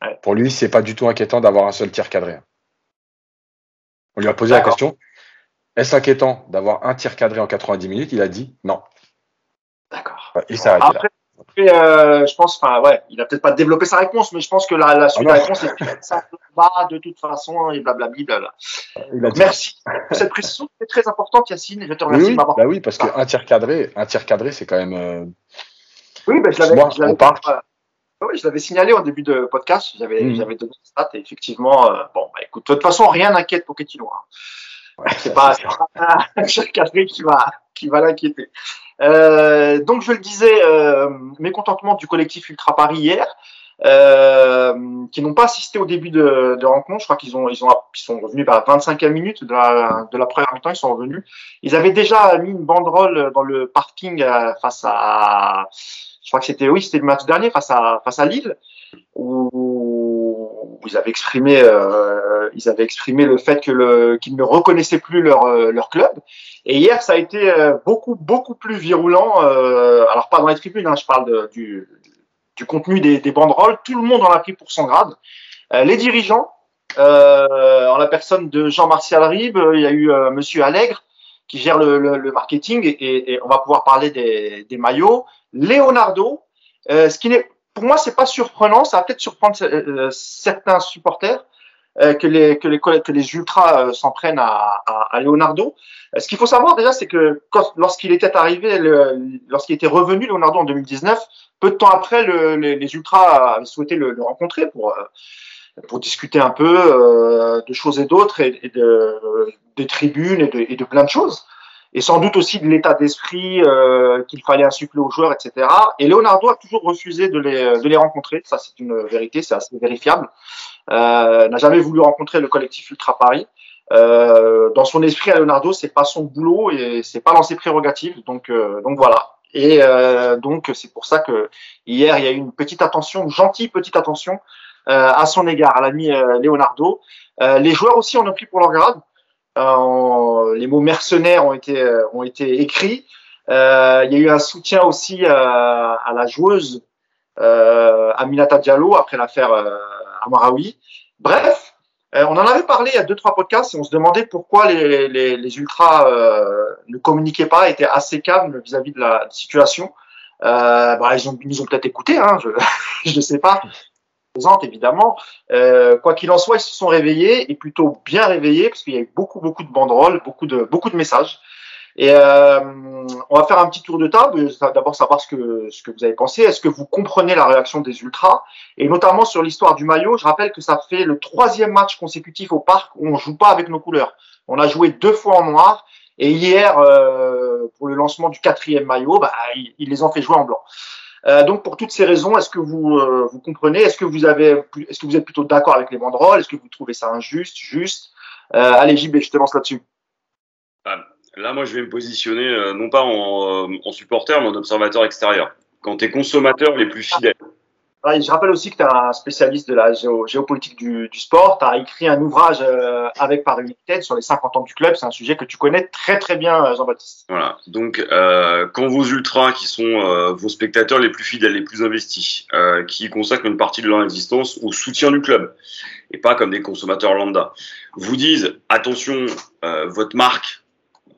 Ouais. Pour lui, c'est pas du tout inquiétant d'avoir un seul tir cadré. On lui a posé la question. Est-ce inquiétant d'avoir un tir cadré en 90 minutes ? Il a dit non. D'accord. Et ça a été je pense, il a peut-être pas développé sa réponse, mais je pense que la suite de la réponse est ça va de toute façon et blablabla. Merci pour cette précision, c'est très importante, Yacine. Je te remercie de m'avoir. Bah oui, parce qu'un tir cadré, c'est quand même. Oui, ben je l'avais signalé en début de podcast. J'avais donné une stat et effectivement, écoute, de toute façon, rien n'inquiète Pochettino. Ouais, c'est pas un tir cadré qui va l'inquiéter. Donc je le disais, mécontentement du collectif Ultra Paris hier, qui n'ont pas assisté au début de rencontre. Je crois qu'ils sont revenus par la 25e minute de la première mi-temps. Ils sont revenus. Ils avaient déjà mis une banderole dans le parking face à, je crois que c'était le match dernier face à Lille, où ils avaient exprimé le fait que qu'ils ne reconnaissaient plus leur club. Et hier, ça a été beaucoup plus virulent. Alors pas dans les tribunes, je parle du contenu des banderoles. Tout le monde en a pris pour son grade. Les dirigeants, en la personne de Jean-Martial Ribes, il y a eu Monsieur Allègre qui gère le marketing et on va pouvoir parler des maillots. Leonardo, ce qui n'est pour moi, c'est pas surprenant. Ça va peut-être surprendre certains supporters que les ultras s'en prennent à Leonardo. Ce qu'il faut savoir déjà, c'est que lorsqu'il était revenu Leonardo en 2019, peu de temps après, les ultras avaient souhaité le rencontrer pour discuter un peu de choses et d'autres et des tribunes et de plein de choses. Et sans doute aussi de l'état d'esprit qu'il fallait insuffler aux joueurs, etc. Et Leonardo a toujours refusé de les rencontrer. Ça, c'est une vérité, c'est assez vérifiable. N'a jamais voulu rencontrer le collectif Ultra Paris. Dans son esprit, à Leonardo, c'est pas son boulot et c'est pas dans ses prérogatives. Donc voilà. Et donc, c'est pour ça que hier, il y a eu une petite attention, gentille petite attention à son égard, à l'ami Leonardo. Les joueurs aussi en ont pris pour leur grade. Les mots mercenaires ont été écrits. Il y a eu un soutien aussi à la joueuse Aminata Diallo après l'affaire Amraoui. Bref, on en avait parlé il y a 2-3 podcasts et on se demandait pourquoi les ultras ne communiquaient pas, étaient assez calmes vis-à-vis de la situation. Ils nous ont peut-être écoutés, hein, je ne sais pas. Évidemment, quoi qu'il en soit, ils se sont réveillés et plutôt bien réveillés parce qu'il y a eu beaucoup de banderoles, beaucoup de messages. Et on va faire un petit tour de table. D'abord, savoir ce que vous avez pensé. Est-ce que vous comprenez la réaction des ultras et notamment sur l'histoire du maillot? Je rappelle que ça fait le 3e match consécutif au parc où on joue pas avec nos couleurs. On a joué 2 fois en noir et hier pour le lancement du 4e maillot, ils les ont fait jouer en blanc. Donc pour toutes ces raisons, est-ce que vous comprenez? Est-ce que vous êtes plutôt d'accord avec les banderoles? Est-ce que vous trouvez ça injuste, juste? Allez JB, je te lance là-dessus. Là, moi, je vais me positionner non pas en supporter, mais en observateur extérieur. Quand tu es consommateur, les plus fidèles. Je rappelle aussi que tu es un spécialiste de la géopolitique du sport. Tu as écrit un ouvrage avec Paris United sur les 50 ans du club. C'est un sujet que tu connais très très bien, Jean-Baptiste. Voilà. Donc, quand vos ultras, qui sont vos spectateurs les plus fidèles, les plus investis, qui consacrent une partie de leur existence au soutien du club, et pas comme des consommateurs lambda, vous disent « Attention, votre marque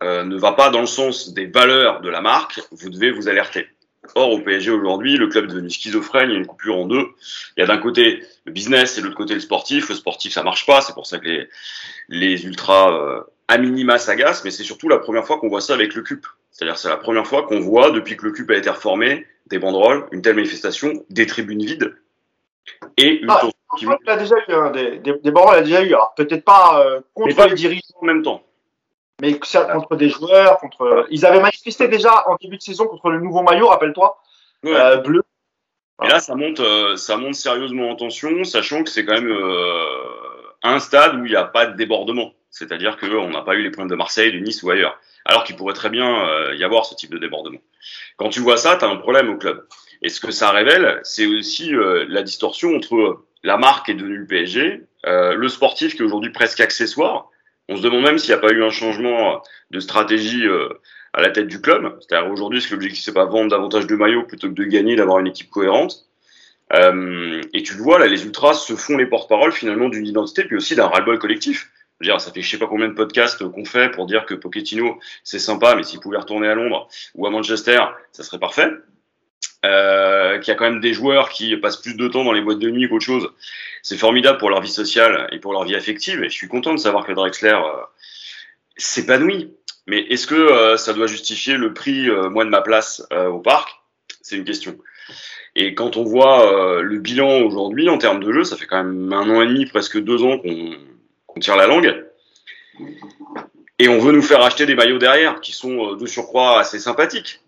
ne va pas dans le sens des valeurs de la marque, vous devez vous alerter ». Or, au PSG aujourd'hui, le club est devenu schizophrène, il y a une coupure en deux. Il y a d'un côté le business et de l'autre côté le sportif. Le sportif, ça marche pas, c'est pour ça que les ultras à minima s'agacent, mais c'est surtout la première fois qu'on voit ça avec le CUP. C'est-à-dire c'est la première fois qu'on voit, depuis que le CUP a été reformé, des banderoles, une telle manifestation, des tribunes vides et une tournée qui... Il a déjà eu, des banderoles, il a déjà eu, alors peut-être pas contre les dirigeants en même temps. Mais contre des joueurs, ils avaient manifesté déjà en début de saison contre le nouveau maillot, rappelle-toi, ouais. Bleu. Et là, ça monte sérieusement en tension, sachant que c'est quand même un stade où il n'y a pas de débordement. C'est-à-dire qu'on n'a pas eu les problèmes de Marseille, de Nice ou ailleurs. Alors qu'il pourrait très bien y avoir ce type de débordement. Quand tu vois ça, tu as un problème au club. Et ce que ça révèle, c'est aussi la distorsion entre la marque qui est devenue le PSG, le sportif qui est aujourd'hui presque accessoire. On se demande même s'il n'y a pas eu un changement de stratégie à la tête du club. C'est-à-dire aujourd'hui, est-ce que l'objectif, c'est pas vendre davantage de maillots plutôt que de gagner, d'avoir une équipe cohérente? Et tu le vois, là, les ultras se font les porte-parole finalement d'une identité, puis aussi d'un ras-le-bol collectif. Je veux dire, ça fait je sais pas combien de podcasts qu'on fait pour dire que Pochettino, c'est sympa, mais s'il pouvait retourner à Londres ou à Manchester, ça serait parfait. Qu'il y a quand même des joueurs qui passent plus de temps dans les boîtes de nuit qu'autre chose. C'est formidable pour leur vie sociale et pour leur vie affective. Et je suis content de savoir que Draxler s'épanouit. Mais est-ce que ça doit justifier le prix moi de ma place au parc? C'est une question. Et quand on voit le bilan aujourd'hui en termes de jeu, ça fait quand même 1 an et demi, presque 2 ans qu'on tire la langue. Et on veut nous faire acheter des maillots derrière qui sont de surcroît assez sympathiques.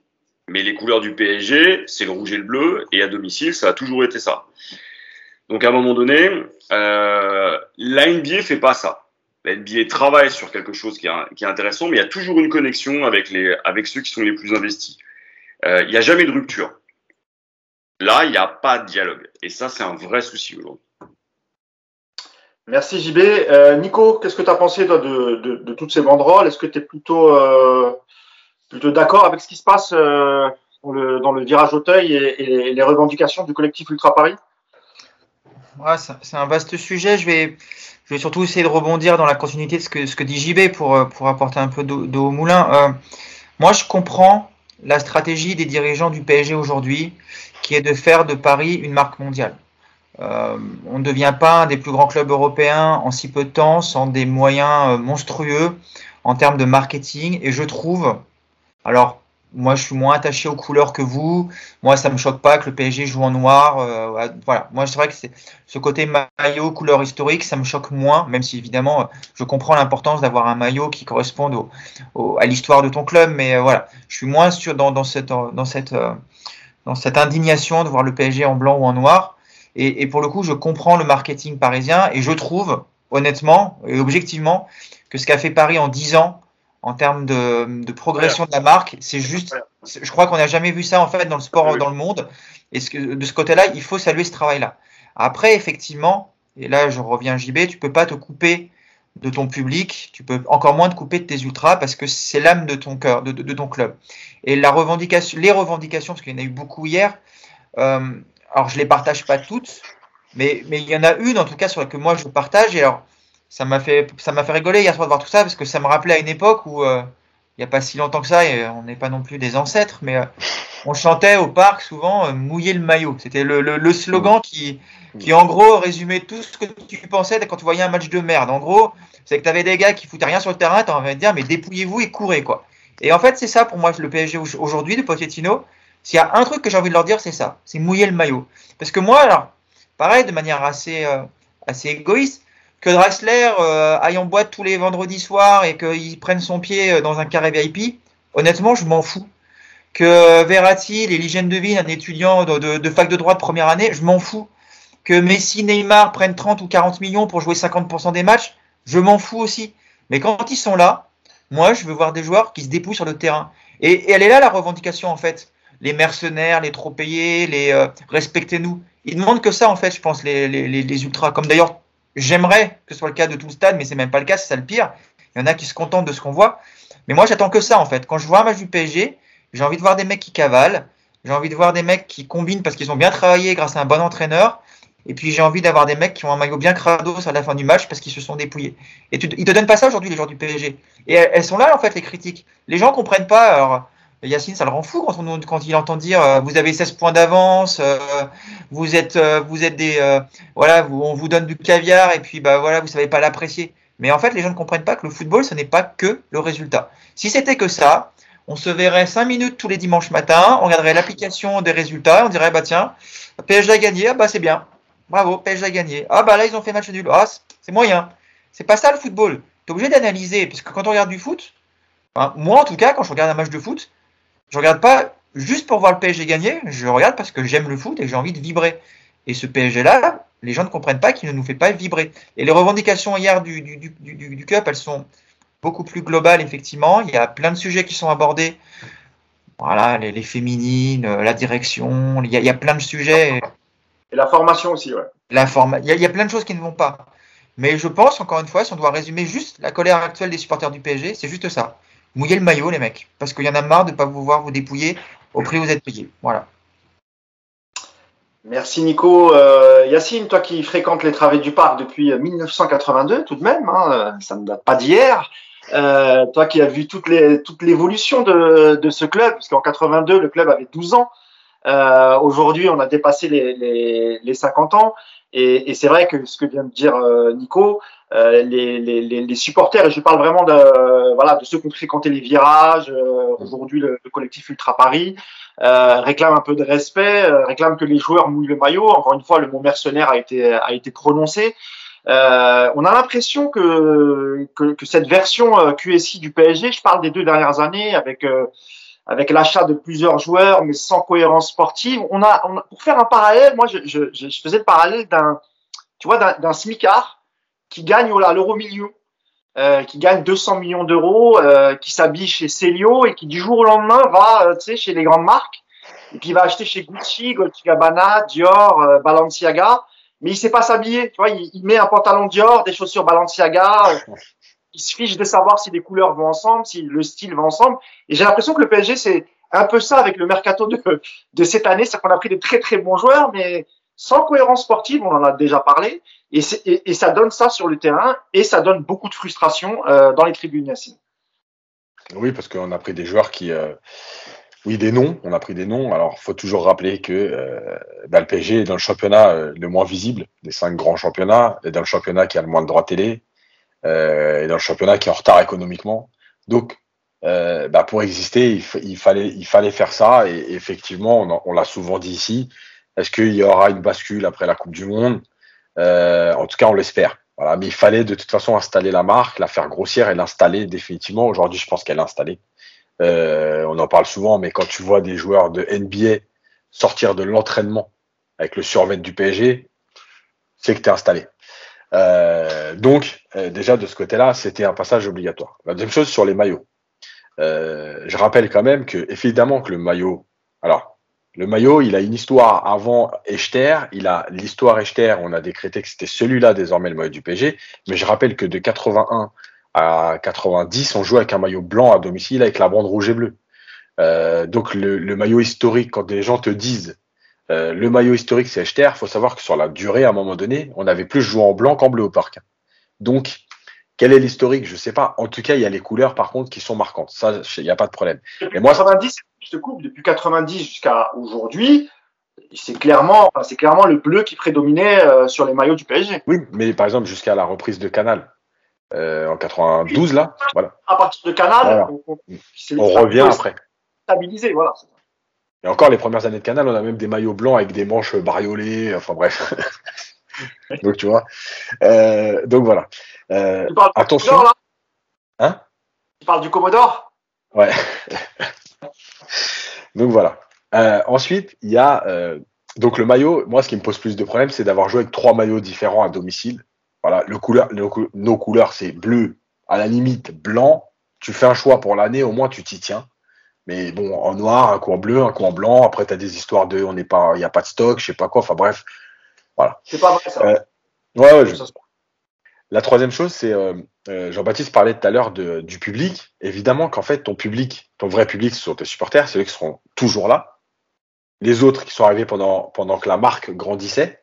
Mais les couleurs du PSG, c'est le rouge et le bleu, et à domicile, ça a toujours été ça. Donc à un moment donné, la NBA fait pas ça. La NBA travaille sur quelque chose qui est intéressant, mais il y a toujours une connexion avec ceux qui sont les plus investis. Il n'y a jamais de rupture. Là, il n'y a pas de dialogue. Et ça, c'est un vrai souci aujourd'hui. Merci JB. Nico, qu'est-ce que tu as pensé de toutes ces banderoles? Est-ce que tu es plutôt d'accord avec ce qui se passe dans le virage Auteuil et les revendications du collectif Ultra Paris? Ouais, c'est un vaste sujet. Je vais surtout essayer de rebondir dans la continuité de ce que dit JB pour apporter un peu d'eau au moulin. Moi, je comprends la stratégie des dirigeants du PSG aujourd'hui, qui est de faire de Paris une marque mondiale. On ne devient pas un des plus grands clubs européens en si peu de temps, sans des moyens monstrueux en termes de marketing. Et je trouve... Alors, moi, je suis moins attaché aux couleurs que vous. Moi, ça ne me choque pas que le PSG joue en noir. Voilà. Moi, c'est vrai que ce côté maillot, couleur historique, ça me choque moins, même si, évidemment, je comprends l'importance d'avoir un maillot qui corresponde à l'histoire de ton club. Mais voilà, je suis moins sûr dans cette indignation de voir le PSG en blanc ou en noir. Et pour le coup, je comprends le marketing parisien. Et je trouve, honnêtement et objectivement, que ce qu'a fait Paris en 10 ans, en termes de progression de la marque. C'est juste, je crois qu'on n'a jamais vu ça en fait dans le sport, dans le monde. Et de ce côté-là, il faut saluer ce travail-là. Après, effectivement, et là je reviens à JB, tu peux pas te couper de ton public, tu peux encore moins te couper de tes ultras parce que c'est l'âme de ton cœur, de ton club. Et les revendications, parce qu'il y en a eu beaucoup hier. Alors je les partage pas toutes, mais il y en a une en tout cas sur laquelle moi je partage. Et alors ça m'a fait rigoler hier soir de voir tout ça parce que ça me rappelait à une époque où il y a pas si longtemps que ça, et on n'est pas non plus des ancêtres, mais on chantait au parc souvent mouiller le maillot. C'était le slogan qui en gros résumait tout ce que tu pensais quand tu voyais un match de merde. En gros, c'est que tu avais des gars qui foutaient rien sur le terrain, tu as envie de dire mais dépouillez-vous et courez quoi. Et en fait, c'est ça pour moi le PSG aujourd'hui de Pochettino. S'il y a un truc que j'ai envie de leur dire, c'est ça, c'est mouiller le maillot. Parce que moi, alors, pareil, de manière assez égoïste, que Draxler aille en boîte tous les vendredis soirs et qu'il prenne son pied dans un carré VIP, honnêtement, je m'en fous. Que Verratti, l'hygiène de vie, un étudiant de fac de droit de première année, je m'en fous. Que Messi, Neymar prennent 30 ou 40 millions pour jouer 50% des matchs, je m'en fous aussi. Mais quand ils sont là, moi, je veux voir des joueurs qui se dépouillent sur le terrain. Et elle est là, la revendication, en fait. Les mercenaires, les trop payés, les respectez-nous. Ils demandent que ça, en fait, je pense, les ultras. Comme d'ailleurs, j'aimerais que ce soit le cas de tout le stade, mais c'est même pas le cas, c'est ça le pire. Il y en a qui se contentent de ce qu'on voit. Mais moi, j'attends que ça, en fait. Quand je vois un match du PSG, j'ai envie de voir des mecs qui cavalent, j'ai envie de voir des mecs qui combinent parce qu'ils ont bien travaillé grâce à un bon entraîneur. Et puis, j'ai envie d'avoir des mecs qui ont un maillot bien crados à la fin du match parce qu'ils se sont dépouillés. Et ils te donnent pas ça aujourd'hui, les joueurs du PSG. Et elles sont là, en fait, les critiques. Les gens comprennent pas. Alors, Yacine, ça le rend fou quand il entend dire vous avez 16 points d'avance, vous êtes des voilà, on vous donne du caviar et puis bah voilà, vous savez pas l'apprécier. Mais en fait, les gens ne comprennent pas que le football, ce n'est pas que le résultat. Si c'était que ça, on se verrait 5 minutes tous les dimanches matins, on regarderait l'application des résultats, on dirait bah tiens, PSG a gagné, ah bah c'est bien. Bravo, PSG a gagné. Ah bah là ils ont fait match nul. Ah, c'est moyen. C'est pas ça le football. Tu es obligé d'analyser parce que quand on regarde du foot, hein, moi en tout cas, quand je regarde un match de foot, je regarde pas juste pour voir le PSG gagner, je regarde parce que j'aime le foot et que j'ai envie de vibrer. Et ce PSG-là, les gens ne comprennent pas qu'il ne nous fait pas vibrer. Et les revendications hier du Cup, elles sont beaucoup plus globales, effectivement. Il y a plein de sujets qui sont abordés. Voilà, les féminines, la direction, il y a plein de sujets. Et la formation aussi, ouais. Il y a plein de choses qui ne vont pas. Mais je pense, encore une fois, si on doit résumer juste la colère actuelle des supporters du PSG, c'est juste ça. Mouillez le maillot, les mecs, parce qu'il y en a marre de ne pas vous voir vous dépouiller au prix où vous êtes payé. Voilà. Merci Nico. Yacine, toi qui fréquentes les travées du parc depuis 1982, tout de même, hein, ça ne date pas d'hier. Toi qui as vu toute l'évolution de ce club, parce qu'en 82, le club avait 12 ans. Aujourd'hui, on a dépassé les 50 ans. Et c'est vrai que ce que vient de dire Nico, les supporters, et je parle vraiment de ceux qui ont fréquenté les virages, aujourd'hui le collectif Ultra Paris, réclament un peu de respect, réclament que les joueurs mouillent le maillot. Encore une fois, le mot mercenaire a été prononcé. On a l'impression que cette version QSI du PSG, je parle des 2 dernières années, avec l'achat de plusieurs joueurs, mais sans cohérence sportive. On a pour faire un parallèle, moi, je faisais le parallèle d'un smicard qui gagne à l'euro million, qui gagne 200 millions d'euros, qui s'habille chez Célio et qui du jour au lendemain va, chez les grandes marques et qui va acheter chez Gucci, Dolce & Gabbana, Dior, Balenciaga, mais il sait pas s'habiller, tu vois, il met un pantalon Dior, des chaussures Balenciaga. Il se fiche de savoir si les couleurs vont ensemble, si le style va ensemble. Et j'ai l'impression que le PSG, c'est un peu ça avec le mercato de cette année. C'est qu'on a pris des très, très bons joueurs, mais sans cohérence sportive, on en a déjà parlé. Et ça donne ça sur le terrain et ça donne beaucoup de frustration dans les tribunes, Yacine. Oui, parce qu'on a pris des joueurs qui… on a pris des noms. Alors, il faut toujours rappeler que le PSG est dans le championnat le moins visible des 5 grands championnats et dans le championnat qui a le moins de droits télé. Et dans le championnat qui est en retard économiquement. Donc, pour exister, il fallait faire ça. Et effectivement, on l'a souvent dit ici, est-ce qu'il y aura une bascule après la Coupe du Monde ? En tout cas, on l'espère. Voilà. Mais il fallait de toute façon installer la marque, la faire grossière et l'installer définitivement. Aujourd'hui, je pense qu'elle est installée. On en parle souvent, mais quand tu vois des joueurs de NBA sortir de l'entraînement avec le survêtement du PSG, c'est que tu es installé. Donc, déjà de ce côté-là, c'était un passage obligatoire. La deuxième chose sur les maillots. Je rappelle quand même que, évidemment, que le maillot. Alors, le maillot, il a une histoire avant Echter. Il a l'histoire Echter. On a décrété que c'était celui-là désormais le maillot du PSG. Mais je rappelle que de 81 à 90, on jouait avec un maillot blanc à domicile avec la bande rouge et bleue. Donc le maillot historique, quand des gens te disent le maillot historique c'est Echter, faut savoir que sur la durée, à un moment donné, on avait plus joué en blanc qu'en bleu au parc. Donc quel est l'historique, je sais pas. En tout cas, il y a les couleurs par contre qui sont marquantes. Ça, il n'y a pas de problème. Depuis 90, je te coupe, depuis 90 jusqu'à aujourd'hui, c'est clairement le bleu qui prédominait sur les maillots du PSG. Oui, mais par exemple jusqu'à la reprise de Canal. En 92 là, voilà. À partir de Canal, voilà. on revient après. Stabilisé, voilà. Et encore les premières années de Canal, on a même des maillots blancs avec des manches bariolées, enfin bref. Donc tu vois. Donc voilà. Tu parles du attention. Commodore, là, hein? Tu parles du Commodore? Ouais. Donc voilà. Ensuite, il y a donc le maillot. Moi, ce qui me pose plus de problème, c'est d'avoir joué avec trois maillots différents à domicile. Voilà, nos couleurs, c'est bleu, à la limite blanc. Tu fais un choix pour l'année, au moins tu t'y tiens. Mais bon, en noir, un coup en bleu, un coup en blanc. Après, tu as des histoires de il n'y a pas de stock, je sais pas quoi. Enfin bref, voilà. C'est pas vrai ça. La troisième chose, c'est Jean-Baptiste parlait tout à l'heure du public. Évidemment qu'en fait, ton public, ton vrai public, ce sont tes supporters, c'est eux qui seront toujours là. Les autres qui sont arrivés pendant que la marque grandissait.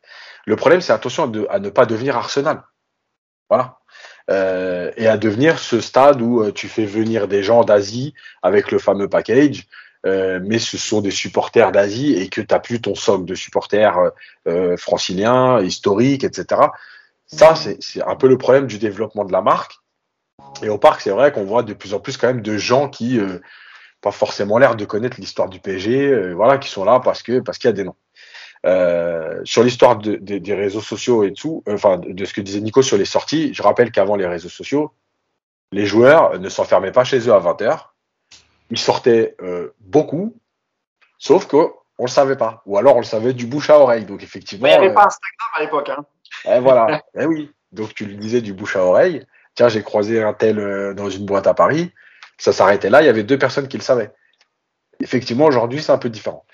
Le problème, c'est attention à ne pas devenir Arsenal. Voilà. Et à devenir ce stade où tu fais venir des gens d'Asie avec le fameux package, mais ce sont des supporters d'Asie et que tu n'as plus ton socle de supporters franciliens, historiques, etc. Ça, c'est un peu le problème du développement de la marque. Et au parc, c'est vrai qu'on voit de plus en plus quand même de gens qui n'ont pas forcément l'air de connaître l'histoire du PSG, voilà, qui sont là parce qu'il y a des noms. Sur l'histoire des réseaux sociaux et tout, enfin de ce que disait Nico sur les sorties, je rappelle qu'avant les réseaux sociaux, les joueurs ne s'enfermaient pas chez eux à 20h, ils sortaient beaucoup, sauf qu'on le savait pas, ou alors on le savait du bouche à oreille. Donc effectivement, il n'y avait pas Instagram à l'époque, hein. Voilà, oui. Donc tu le disais du bouche à oreille. Tiens, j'ai croisé un tel dans une boîte à Paris, ça s'arrêtait là. Il y avait deux personnes qui le savaient. Effectivement, aujourd'hui, c'est un peu différent.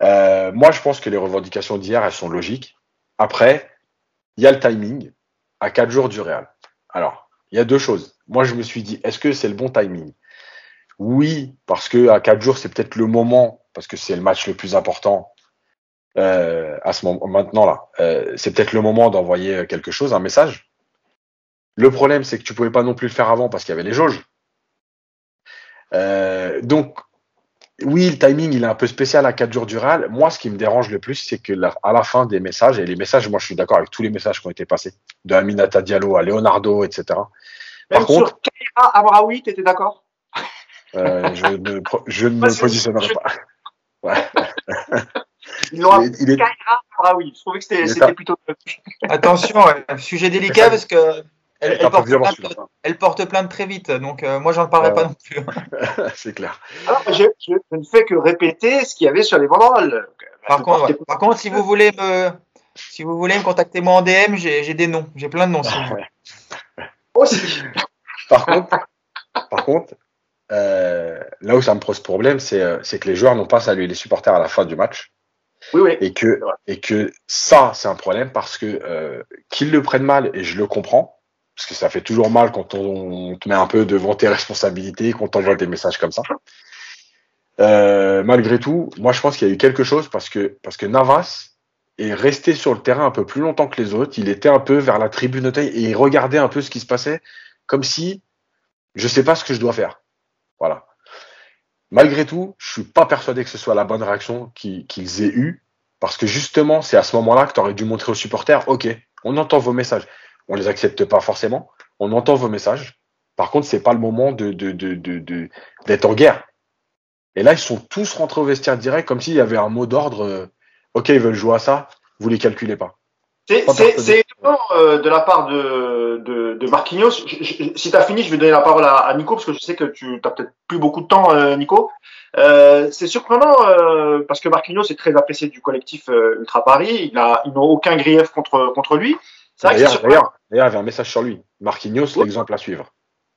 Moi, je pense que les revendications d'hier, elles sont logiques. Après, il y a le timing à 4 jours du Real. Alors, il y a deux choses. Moi, je me suis dit, est-ce que c'est le bon timing? Oui, parce que à 4 jours, c'est peut-être le moment, parce que c'est le match le plus important à ce moment maintenant là. C'est peut-être le moment d'envoyer quelque chose, un message. Le problème, c'est que tu pouvais pas non plus le faire avant parce qu'il y avait les jauges. Donc oui, le timing, il est un peu spécial à 4 jours du Real. Moi, ce qui me dérange le plus, c'est que à la fin des messages, et les messages, moi, je suis d'accord avec tous les messages qui ont été passés, de Aminata Diallo à Leonardo, etc. Par contre, sur Keira Amraoui, tu étais d'accord? Je ne me positionnerai pas. Ouais. Keira Amraoui, je trouvais que c'était plutôt... Attention, sujet délicat, parce que... Elle porte plainte très vite, donc moi, j'en parlerai pas non plus. C'est clair. Alors, je ne fais que répéter ce qu'il y avait sur les banderoles. Par contre, si vous voulez me contacter moi en DM, j'ai des noms, j'ai plein de noms. Aussi. Par contre, là où ça me pose problème, c'est que les joueurs n'ont pas salué les supporters à la fin du match. Oui. Et que ça, c'est un problème parce que qu'ils le prennent mal, et je le comprends. Parce que ça fait toujours mal quand on te met un peu devant tes responsabilités, qu'on t'envoie des messages comme ça. Malgré tout, moi je pense qu'il y a eu quelque chose parce que Navas est resté sur le terrain un peu plus longtemps que les autres. Il était un peu vers la tribune haute et il regardait un peu ce qui se passait, comme si je sais pas ce que je dois faire. Voilà. Malgré tout, je suis pas persuadé que ce soit la bonne réaction qu'ils aient eue, parce que justement c'est à ce moment-là que tu aurais dû montrer aux supporters, ok, on entend vos messages. On les accepte pas forcément. On entend vos messages. Par contre, c'est pas le moment d'être en guerre. Et là, ils sont tous rentrés au vestiaire direct comme s'il y avait un mot d'ordre. Ok, ils veulent jouer à ça. Vous les calculez pas. C'est étonnant de la part de Marquinhos. Si t'as fini, je vais donner la parole à Nico parce que je sais que tu t'as peut-être plus beaucoup de temps, Nico. C'est surprenant parce que Marquinhos est très apprécié du collectif Ultra Paris. Ils n'ont aucun grief contre lui. D'ailleurs, il y avait un message sur lui. Marquinhos, l'exemple à suivre.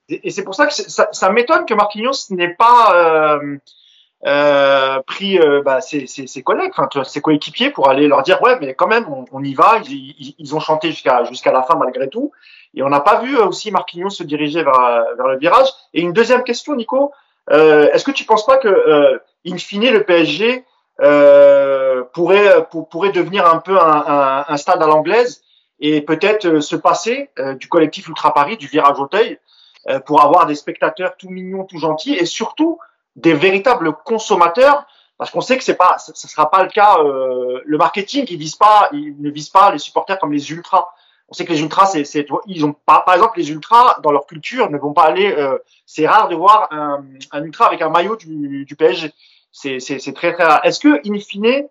Et c'est pour ça que ça m'étonne que Marquinhos n'ait pas pris ses collègues, ses coéquipiers, pour aller leur dire ouais mais quand même on y va. Ils ont chanté jusqu'à la fin malgré tout, et on n'a pas vu aussi Marquinhos se diriger vers le virage. Et une deuxième question, Nico, est-ce que tu ne penses pas que in fine le PSG pourrait devenir un peu un stade à l'anglaise et peut-être se passer du collectif Ultra Paris, du virage Auteuil, pour avoir des spectateurs tout mignons, tout gentils, et surtout des véritables consommateurs, parce qu'on sait que ça sera pas le cas. Le marketing, il ne vise pas les supporters comme les ultras. On sait que les ultras, ils ont pas, par exemple, les ultras dans leur culture ne vont pas aller. C'est rare de voir un ultra avec un maillot du PSG. C'est très très rare. Est-ce que in fine,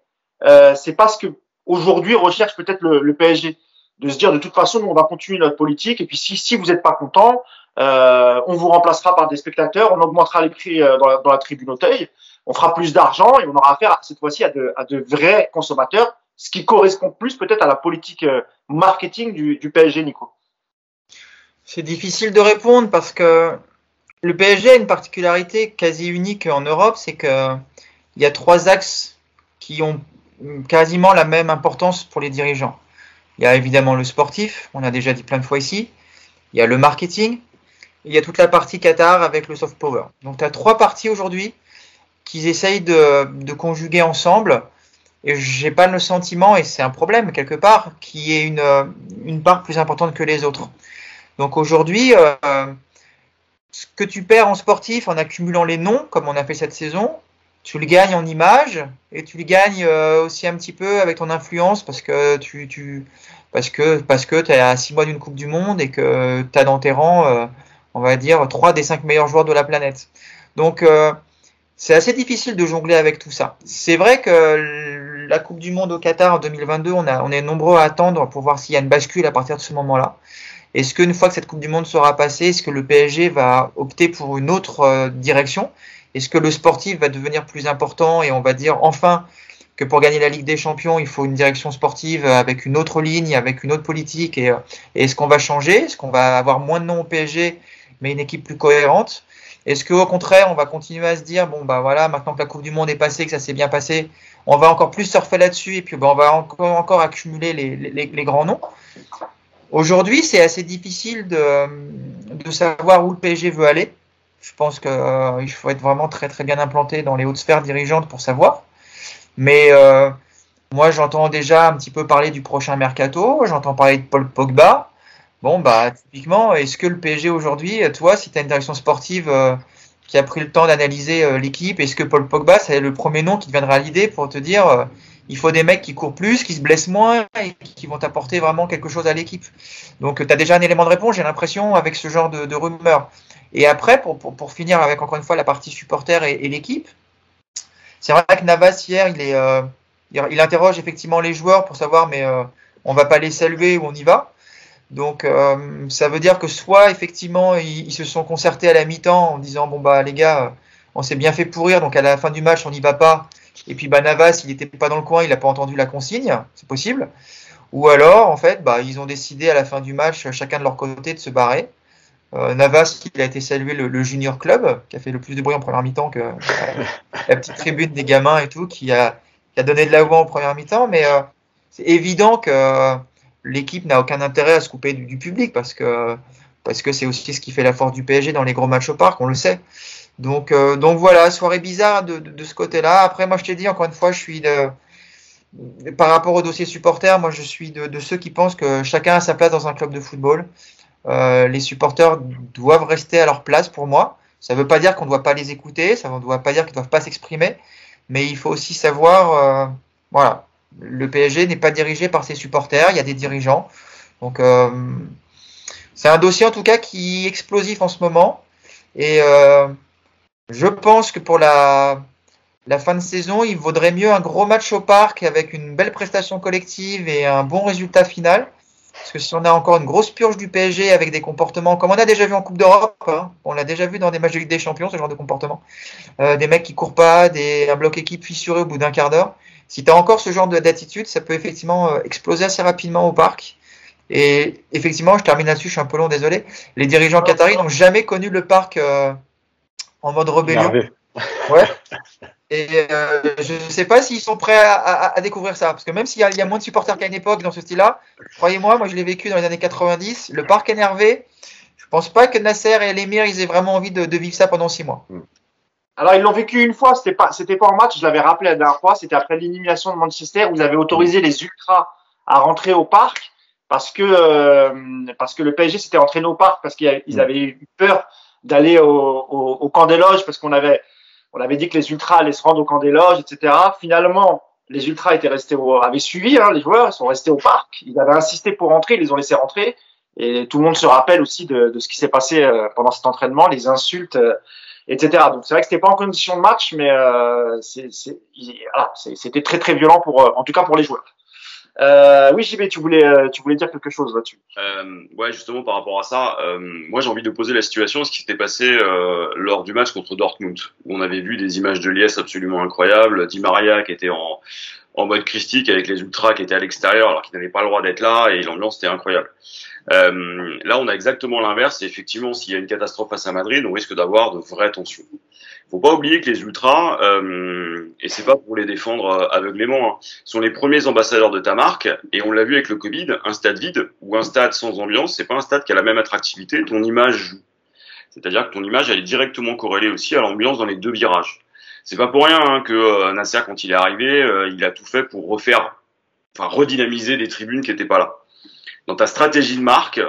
c'est pas ce que aujourd'hui recherche peut-être le PSG, de se dire de toute façon on va continuer notre politique, et puis si vous n'êtes pas content, on vous remplacera par des spectateurs, on augmentera les prix dans la tribune Auteuil, on fera plus d'argent et on aura affaire cette fois-ci à de vrais consommateurs, ce qui correspond plus peut-être à la politique marketing du PSG, Nico. C'est difficile de répondre parce que le PSG a une particularité quasi unique en Europe, c'est qu'il y a trois axes qui ont quasiment la même importance pour les dirigeants. Il y a évidemment le sportif, on a déjà dit plein de fois ici, il y a le marketing, et il y a toute la partie Qatar avec le soft power. Donc tu as trois parties aujourd'hui qu'ils essayent de conjuguer ensemble, et j'ai pas le sentiment, et c'est un problème quelque part, qu'il y ait une part plus importante que les autres. Donc aujourd'hui, ce que tu perds en sportif en accumulant les noms, comme on a fait cette saison, tu le gagnes en image, et tu le gagnes aussi un petit peu avec ton influence, parce que tu es à 6 mois d'une Coupe du Monde et que tu as dans tes rangs, on va dire, 3 des 5 meilleurs joueurs de la planète. Donc, c'est assez difficile de jongler avec tout ça. C'est vrai que la Coupe du Monde au Qatar en 2022, on est nombreux à attendre pour voir s'il y a une bascule à partir de ce moment-là. Est-ce qu'une fois que cette Coupe du Monde sera passée, est-ce que le PSG va opter pour une autre direction ? Est-ce que le sportif va devenir plus important, et on va dire enfin que pour gagner la Ligue des Champions, il faut une direction sportive avec une autre ligne, avec une autre politique, et est-ce qu'on va changer ? Est-ce qu'on va avoir moins de noms au PSG, mais une équipe plus cohérente ? Est-ce qu'au contraire, on va continuer à se dire, maintenant que la Coupe du Monde est passée, que ça s'est bien passé, on va encore plus surfer là-dessus, et puis on va encore accumuler les grands noms ? Aujourd'hui, c'est assez difficile de savoir où le PSG veut aller. Je pense qu'il faut être vraiment très très bien implanté dans les hautes sphères dirigeantes pour savoir. Mais moi, j'entends déjà un petit peu parler du prochain mercato. J'entends parler de Paul Pogba. Typiquement, est-ce que le PSG aujourd'hui, toi, si tu as une direction sportive qui a pris le temps d'analyser l'équipe, est-ce que Paul Pogba, c'est le premier nom qui te viendra à l'idée pour te dire il faut des mecs qui courent plus, qui se blessent moins et qui vont apporter vraiment quelque chose à l'équipe. Donc, tu as déjà un élément de réponse, j'ai l'impression, avec ce genre de rumeurs. Et après, pour finir avec, encore une fois, la partie supporter et l'équipe, c'est vrai que Navas, hier, il interroge effectivement les joueurs pour savoir, mais on ne va pas les saluer ou on y va. Donc, ça veut dire que soit, effectivement, ils se sont concertés à la mi-temps en disant, les gars, on s'est bien fait pourrir, donc à la fin du match, on n'y va pas. Et puis, Navas, il n'était pas dans le coin, il n'a pas entendu la consigne, c'est possible. Ou alors, en fait, ils ont décidé à la fin du match, chacun de leur côté, de se barrer. Navas, il a été salué le Junior Club, qui a fait le plus de bruit en première mi-temps, que la petite tribune des gamins et tout, qui a donné de la voix en première mi-temps. Mais c'est évident que l'équipe n'a aucun intérêt à se couper du public, parce que c'est aussi ce qui fait la force du PSG dans les gros matchs au parc, on le sait. Donc voilà, soirée bizarre de ce côté-là. Après, moi, je t'ai dit, encore une fois, je suis par rapport au dossier supporter, moi, je suis de ceux qui pensent que chacun a sa place dans un club de football. Les supporters doivent rester à leur place pour moi. Ça ne veut pas dire qu'on ne doit pas les écouter, ça ne doit pas dire qu'ils ne doivent pas s'exprimer, mais il faut aussi savoir, le PSG n'est pas dirigé par ses supporters, il y a des dirigeants. Donc c'est un dossier en tout cas qui est explosif en ce moment, et je pense que pour la fin de saison, il vaudrait mieux un gros match au parc avec une belle prestation collective et un bon résultat final. Parce que si on a encore une grosse purge du PSG avec des comportements, comme on a déjà vu en Coupe d'Europe, on l'a déjà vu dans des matchs de Ligue des Champions, ce genre de comportement, des mecs qui courent pas, un bloc équipe fissuré au bout d'un quart d'heure, si tu as encore ce genre d'attitude, ça peut effectivement exploser assez rapidement au parc. Et effectivement, je termine là-dessus, je suis un peu long, désolé. Les dirigeants qataris n'ont jamais connu le parc en mode rébellion. Ouais. Et je ne sais pas s'ils sont prêts à découvrir ça. Parce que même s'il y a moins de supporters qu'à une époque dans ce style-là, croyez-moi, moi je l'ai vécu dans les années 90, le parc énervé, je ne pense pas que Nasser et l'émir ils aient vraiment envie de vivre ça pendant 6 mois. Alors ils l'ont vécu une fois, c'était pas en match, je l'avais rappelé la dernière fois, c'était après l'élimination de Manchester où ils avaient autorisé les ultras à rentrer au parc parce que le PSG s'était entraîné au parc parce qu'ils avaient eu peur d'aller au camp des loges parce qu'on avait dit que les ultras allaient se rendre au camp des loges, etc. Finalement, les ultras avaient suivi, les joueurs, ils sont restés au parc, ils avaient insisté pour rentrer, ils les ont laissés rentrer. Et tout le monde se rappelle aussi de ce qui s'est passé pendant cet entraînement, les insultes, etc. Donc c'est vrai que c'était pas en condition de match, mais c'était très très violent en tout cas pour les joueurs. Oui, JB, tu voulais dire quelque chose là-dessus. Ouais, justement par rapport à ça, moi j'ai envie de poser la situation, ce qui s'était passé lors du match contre Dortmund, où on avait vu des images de liesse absolument incroyables, Di Maria qui était en mode christique avec les ultras qui étaient à l'extérieur alors qu'ils n'avaient pas le droit d'être là et l'ambiance était incroyable. Là, on a exactement l'inverse et effectivement, s'il y a une catastrophe face à Madrid, on risque d'avoir de vraies tensions. Faut pas oublier que les ultras, et c'est pas pour les défendre aveuglément, sont les premiers ambassadeurs de ta marque et on l'a vu avec le Covid, un stade vide ou un stade sans ambiance, c'est pas un stade qui a la même attractivité, ton image joue. C'est-à-dire que ton image, elle est directement corrélée aussi à l'ambiance dans les deux virages. C'est pas pour rien que Nasser, quand il est arrivé, il a tout fait pour redynamiser des tribunes qui n'étaient pas là. Dans ta stratégie de marque,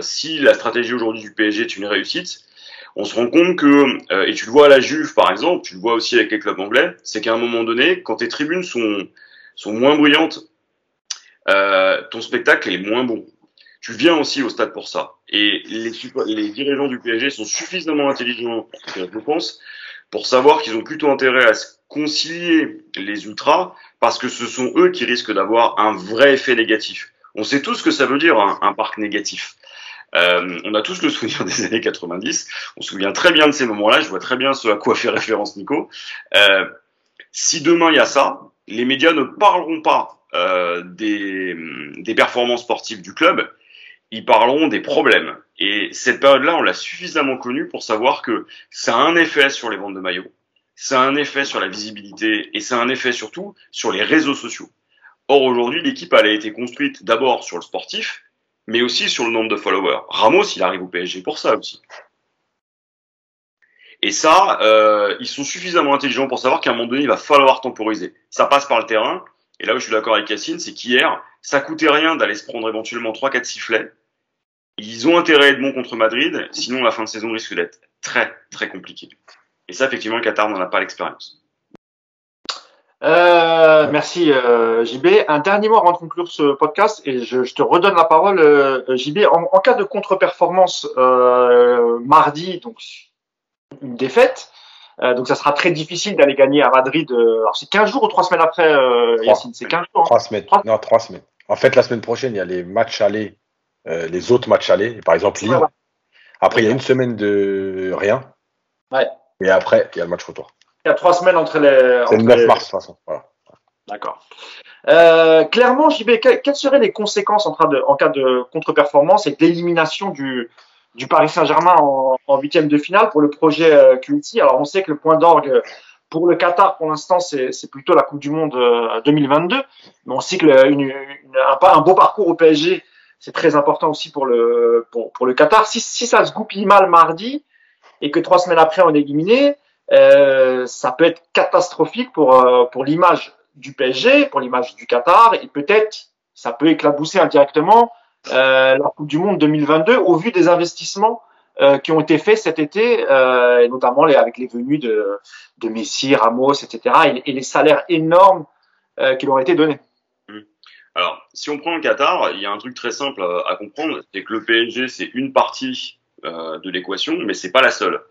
si la stratégie aujourd'hui du PSG est une réussite, on se rend compte que, et tu le vois à la Juve par exemple, tu le vois aussi avec les clubs anglais, c'est qu'à un moment donné, quand tes tribunes sont moins bruyantes, ton spectacle est moins bon. Tu viens aussi au stade pour ça. Et les dirigeants du PSG sont suffisamment intelligents, je pense, pour savoir qu'ils ont plutôt intérêt à se concilier les ultras, parce que ce sont eux qui risquent d'avoir un vrai effet négatif. On sait tous ce que ça veut dire, un parc négatif. On a tous le souvenir des années 90, on se souvient très bien de ces moments-là, je vois très bien ce à quoi fait référence Nico. Si demain il y a ça, les médias ne parleront pas des performances sportives du club, ils parleront des problèmes. Et cette période-là, on l'a suffisamment connue pour savoir que ça a un effet sur les ventes de maillots, ça a un effet sur la visibilité et ça a un effet surtout sur les réseaux sociaux. Or, aujourd'hui, l'équipe, elle a été construite d'abord sur le sportif, mais aussi sur le nombre de followers. Ramos, il arrive au PSG pour ça aussi. Et ça, ils sont suffisamment intelligents pour savoir qu'à un moment donné, il va falloir temporiser. Ça passe par le terrain. Et là où je suis d'accord avec Yacine, c'est qu'hier, ça coûtait rien d'aller se prendre éventuellement 3-4 sifflets. Ils ont intérêt à être bons contre Madrid, sinon la fin de saison risque d'être très, très compliquée. Et ça, effectivement, le Qatar n'en a pas l'expérience. Merci JB. Un dernier mot avant de conclure ce podcast et je te redonne la parole JB. En cas de contre-performance mardi, donc une défaite, donc ça sera très difficile d'aller gagner à Madrid. Alors c'est 15 jours ou 3 semaines après, Yacine, c'est 15 jours. 3 semaines. En fait, la semaine prochaine, il y a les matchs allés, les autres matchs allés, par exemple Lille. Après, il y a une semaine de rien. Ouais. Et après, il y a le match retour. Il y a 3 semaines entre les... C'est le 9 mars, de toute façon. Voilà. D'accord. Clairement, JB, quelles seraient les conséquences en cas de contre-performance et d'élimination du Paris Saint-Germain en huitième de finale pour le projet Culti? Alors, on sait que le point d'orgue pour le Qatar, pour l'instant, c'est plutôt la Coupe du Monde 2022. Mais on sait qu'un beau parcours au PSG, c'est très important aussi pour le Qatar. Si ça se goupille mal mardi et que 3 semaines après, on est éliminé, ça peut être catastrophique pour l'image du PSG, pour l'image du Qatar, et peut-être ça peut éclabousser indirectement la Coupe du Monde 2022 au vu des investissements qui ont été faits cet été, et notamment avec les venues de Messi, Ramos, etc., et les salaires énormes qui leur ont été donnés. Alors, si on prend le Qatar, il y a un truc très simple à comprendre, c'est que le PSG c'est une partie de l'équation, mais c'est pas la seule.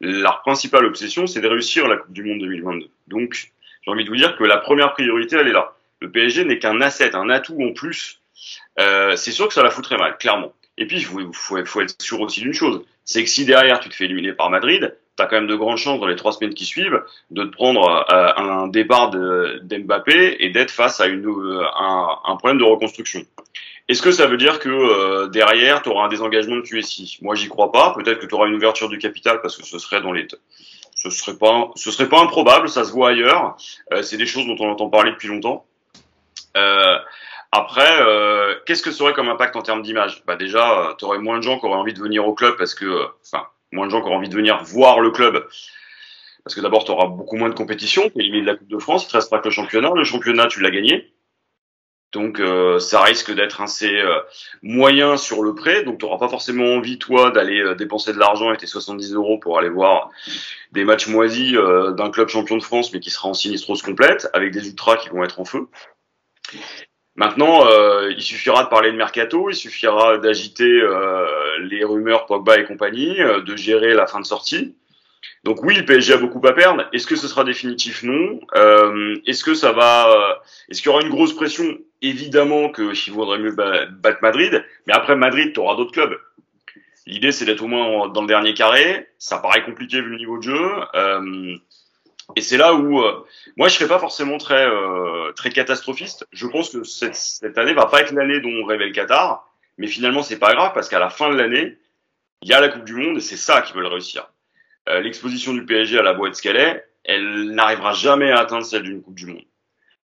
Leur principale obsession, c'est de réussir la Coupe du Monde 2022. Donc, j'ai envie de vous dire que la première priorité, elle est là. Le PSG n'est qu'un asset, un atout en plus. C'est sûr que ça la foutrait mal, clairement. Et puis, il faut être sûr aussi d'une chose, c'est que si derrière, tu te fais éliminer par Madrid, tu as quand même de grandes chances dans les 3 semaines qui suivent de te prendre un départ d'Mbappé et d'être face à un problème de reconstruction. Est-ce que ça veut dire que derrière, tu auras un désengagement de QSI? Moi, j'y crois pas. Peut-être que tu auras une ouverture du capital parce que ce serait dans les... Ce serait pas improbable, ça se voit ailleurs. C'est des choses dont on entend parler depuis longtemps. Après, qu'est-ce que ça aurait comme impact en termes d'image? Bah déjà, tu aurais moins de gens qui auraient envie de venir au club parce que... Enfin, moins de gens qui auraient envie de venir voir le club. Parce que d'abord, tu auras beaucoup moins de compétition. Tu es éliminé de la Coupe de France, il ne te reste pas que le championnat. Le championnat, tu l'as gagné. Donc, ça risque d'être assez moyen sur le prêt. Donc, tu n'auras pas forcément envie, toi, d'aller dépenser de l'argent et tes 70 € pour aller voir des matchs moisis d'un club champion de France, mais qui sera en sinistrose complète, avec des ultras qui vont être en feu. Maintenant, il suffira de parler de mercato, il suffira d'agiter les rumeurs Pogba et compagnie, de gérer la fin de sortie. Donc oui, le PSG a beaucoup à perdre. Est-ce que ce sera définitif? Non. Est-ce qu'il y aura une grosse pression? Évidemment que s'il vaudrait mieux battre Madrid, mais après Madrid, tu auras d'autres clubs. L'idée, c'est d'être au moins dans le dernier carré. Ça paraît compliqué vu le niveau de jeu. Et c'est là où moi, je serais pas forcément très catastrophiste. Je pense que cette année va pas être l'année dont on rêvait le Qatar, mais finalement, c'est pas grave parce qu'à la fin de l'année, il y a la Coupe du Monde et c'est ça qu'ils veulent réussir. L'exposition du PSG à la boîte de ce qu'elle est, elle n'arrivera jamais à atteindre celle d'une Coupe du Monde.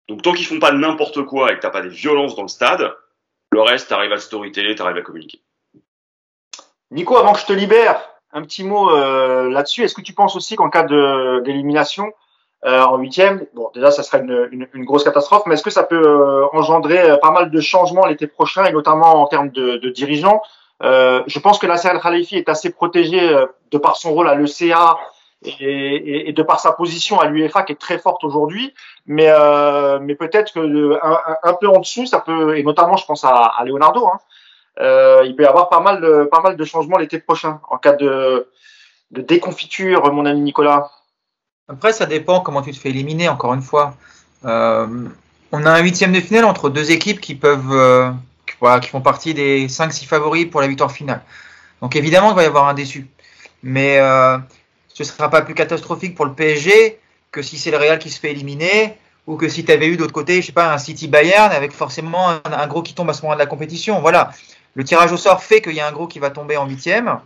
Donc tant qu'ils font pas n'importe quoi et que t'as pas des violences dans le stade, le reste, t'arrives à storyteller, t'arrives à communiquer. Nico, avant que je te libère, un petit mot là-dessus. Est-ce que tu penses aussi qu'en cas d'élimination en huitième, bon déjà ça serait une grosse catastrophe, mais est-ce que ça peut engendrer pas mal de changements l'été prochain et notamment en termes de dirigeants? Je pense que Nasser El Khalifi est assez protégé de par son rôle à l'ECA et de par sa position à l'UEFA qui est très forte aujourd'hui, mais peut-être que un peu en dessous, ça peut, et notamment je pense à Leonardo, hein, il peut y avoir pas mal de changements l'été prochain en cas de déconfiture, mon ami Nicolas. Après, ça dépend comment tu te fais éliminer. Encore une fois, on a un huitième de finale entre deux équipes qui peuvent qui font partie des 5-6 favoris pour la victoire finale. Donc évidemment, il va y avoir un déçu. Mais ce ne sera pas plus catastrophique pour le PSG que si c'est le Real qui se fait éliminer ou que si tu avais eu de l'autre côté, je sais pas, un City-Bayern avec forcément un gros qui tombe à ce moment de la compétition. Voilà. Le tirage au sort fait qu'il y a un gros qui va tomber en huitième.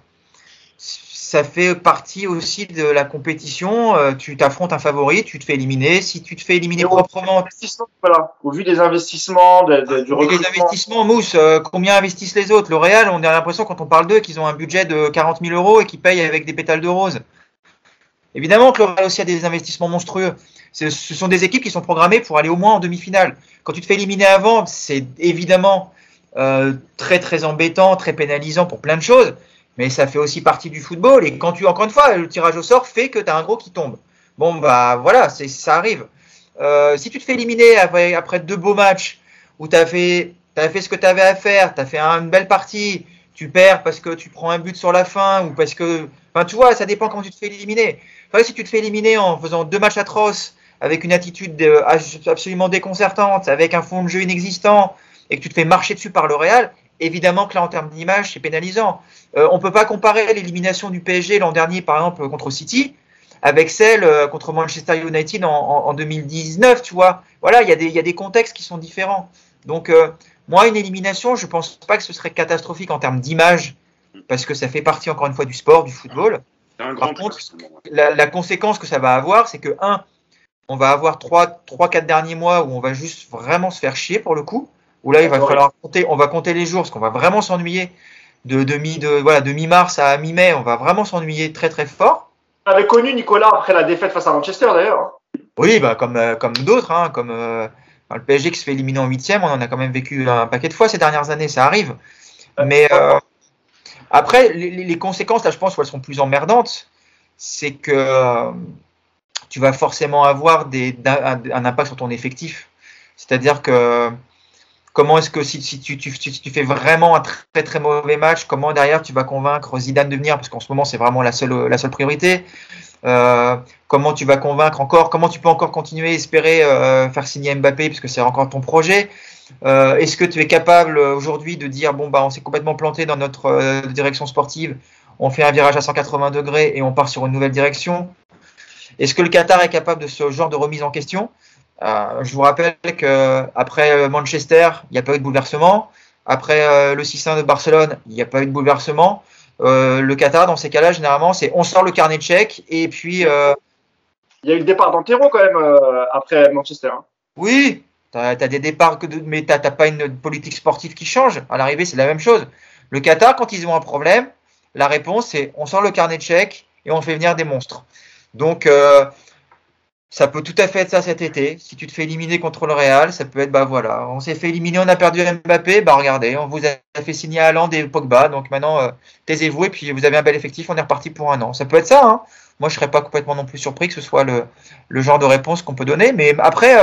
Ça fait partie aussi de la compétition. Tu t'affrontes un favori, tu te fais éliminer. Si tu te fais éliminer proprement, voilà. Au vu des investissements, du recrutement. Les investissements, Mousse, combien investissent les autres? Le Real, on a l'impression quand on parle d'eux qu'ils ont un budget de 40 000 € et qu'ils payent avec des pétales de rose. Évidemment que le Real aussi a des investissements monstrueux. Ce sont des équipes qui sont programmées pour aller au moins en demi-finale. Quand tu te fais éliminer avant, c'est évidemment très très embêtant, très pénalisant pour plein de choses. Mais ça fait aussi partie du football. Et quand tu, encore une fois, le tirage au sort fait que tu as un gros qui tombe. Bon, bah voilà, ça arrive. Si tu te fais éliminer après deux beaux matchs où tu as fait ce que tu avais à faire, tu as fait une belle partie, tu perds parce que tu prends un but sur la fin ou parce que. Enfin, tu vois, ça dépend comment tu te fais éliminer. Enfin, si tu te fais éliminer en faisant deux matchs atroces, avec une attitude absolument déconcertante, avec un fond de jeu inexistant et que tu te fais marcher dessus par le Real. Évidemment que là, en termes d'image, c'est pénalisant. On ne peut pas comparer l'élimination du PSG l'an dernier, par exemple, contre City, avec celle contre Manchester United en 2019, tu vois. Voilà, il y a des contextes qui sont différents. Donc, moi, une élimination, je ne pense pas que ce serait catastrophique en termes d'image, parce que ça fait partie, encore une fois, du sport, du football. Par contre, la conséquence que ça va avoir, c'est que, on va avoir 3-4 derniers mois où on va juste vraiment se faire chier, pour le coup. Où là, il va falloir compter, on va compter les jours, parce qu'on va vraiment s'ennuyer de mi-mars à mi-mai, on va vraiment s'ennuyer très très fort. On avait connu Nicolas après la défaite face à Manchester d'ailleurs. Oui, bah, comme d'autres, hein, comme le PSG qui se fait éliminer en 8e, on en a quand même vécu un paquet de fois ces dernières années, ça arrive. Mais après, les conséquences, là je pense, elles sont plus emmerdantes, c'est que tu vas forcément avoir un impact sur ton effectif. C'est-à-dire que comment est-ce que si tu fais vraiment un très très mauvais match, comment derrière tu vas convaincre Zidane de venir? Parce qu'en ce moment, c'est vraiment la seule priorité. Comment tu vas convaincre encore? Comment tu peux encore continuer à espérer faire signer Mbappé parce que c'est encore ton projet? Est-ce que tu es capable aujourd'hui de dire bon bah on s'est complètement planté dans notre direction sportive, on fait un virage à 180 degrés et on part sur une nouvelle direction? Est-ce que le Qatar est capable de ce genre de remise en question? Je vous rappelle qu'après Manchester, il n'y a pas eu de bouleversement. Après le 6-1 de Barcelone, il n'y a pas eu de bouleversement. Le Qatar, dans ces cas-là, généralement, c'est on sort le carnet de chèques et puis. Il y a eu le départ d'Antero quand même après Manchester. Hein. Oui, t'as des départs, mais t'as pas une politique sportive qui change. À l'arrivée, c'est la même chose. Le Qatar, quand ils ont un problème, la réponse c'est on sort le carnet de chèques et on fait venir des monstres. Donc ça peut tout à fait être ça cet été. Si tu te fais éliminer contre le Real, ça peut être bah voilà, on s'est fait éliminer, on a perdu Mbappé, bah regardez, on vous a fait signer Haaland et Pogba, donc maintenant taisez-vous et puis vous avez un bel effectif, on est reparti pour un an. Ça peut être ça, hein. Moi je serais pas complètement non plus surpris que ce soit le genre de réponse qu'on peut donner, mais après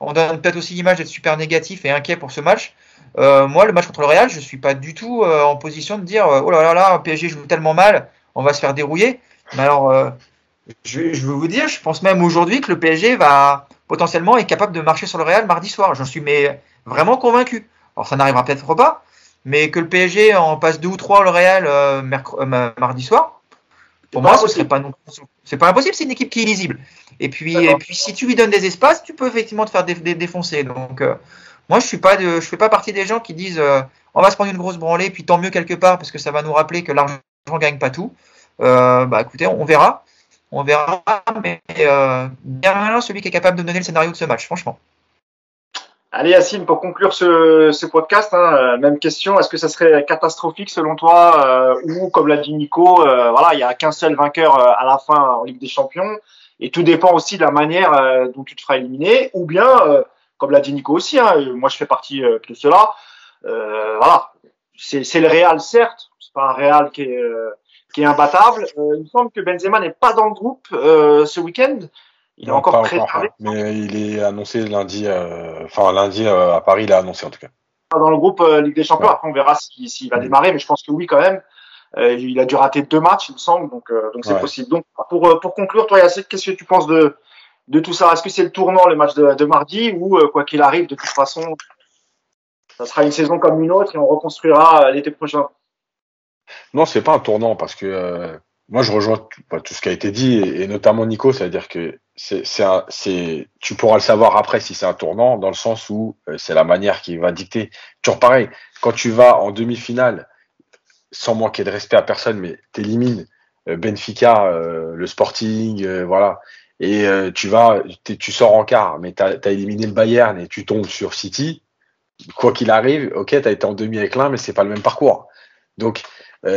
on donne peut-être aussi l'image d'être super négatif et inquiet pour ce match. Moi le match contre le Real, je suis pas du tout en position de dire oh là là là, PSG joue tellement mal, on va se faire dérouiller. Mais alors je veux vous dire, je pense même aujourd'hui que le PSG va potentiellement être capable de marcher sur le Real mardi soir. J'en suis mais vraiment convaincu. Alors ça n'arrivera peut-être pas, mais que le PSG en passe 2 ou 3 le Real mardi soir, pour moi, ce serait pas non plus. C'est pas impossible, c'est une équipe qui est illisible. Et puis si tu lui donnes des espaces, tu peux effectivement te faire défoncer. Donc moi je fais pas partie des gens qui disent on va se prendre une grosse branlée, puis tant mieux quelque part parce que ça va nous rappeler que l'argent ne gagne pas tout. Bah écoutez, on verra. On verra, mais bien malin celui qui est capable de donner le scénario de ce match, franchement. Allez Yacine, pour conclure ce podcast, hein, même question, est-ce que ça serait catastrophique selon toi ou comme l'a dit Nico, voilà, il n'y a qu'un seul vainqueur à la fin en Ligue des Champions et tout dépend aussi de la manière dont tu te feras éliminer ou bien, comme l'a dit Nico aussi, hein, moi je fais partie de cela, voilà, c'est le Real certes, c'est pas un Real qui est imbattable. Il me semble que Benzema n'est pas dans le groupe ce week-end. Il est encore très tard. Mais il est annoncé lundi, à Paris, il a annoncé en tout cas. Dans le groupe Ligue des Champions, ouais. Après on verra s'il va démarrer, mais je pense que oui quand même. Il a dû rater 2 matchs, il me semble, donc c'est possible. Donc pour conclure, toi Yacine, qu'est-ce que tu penses de tout ça ? Est-ce que c'est le tournant, le match de mardi, ou quoi qu'il arrive, de toute façon, ça sera une saison comme une autre et on reconstruira l'été prochain ? Non, c'est pas un tournant parce que moi je rejoins tout ce qui a été dit et notamment Nico, c'est-à-dire que c'est tu pourras le savoir après si c'est un tournant dans le sens où c'est la manière qui va dicter. Toujours pareil, quand tu vas en demi-finale, sans manquer de respect à personne, mais t'élimines Benfica, le Sporting, voilà, et tu sors en quart, mais t'as éliminé le Bayern et tu tombes sur City. Quoi qu'il arrive, ok, t'as été en demi avec l'un, mais c'est pas le même parcours. Donc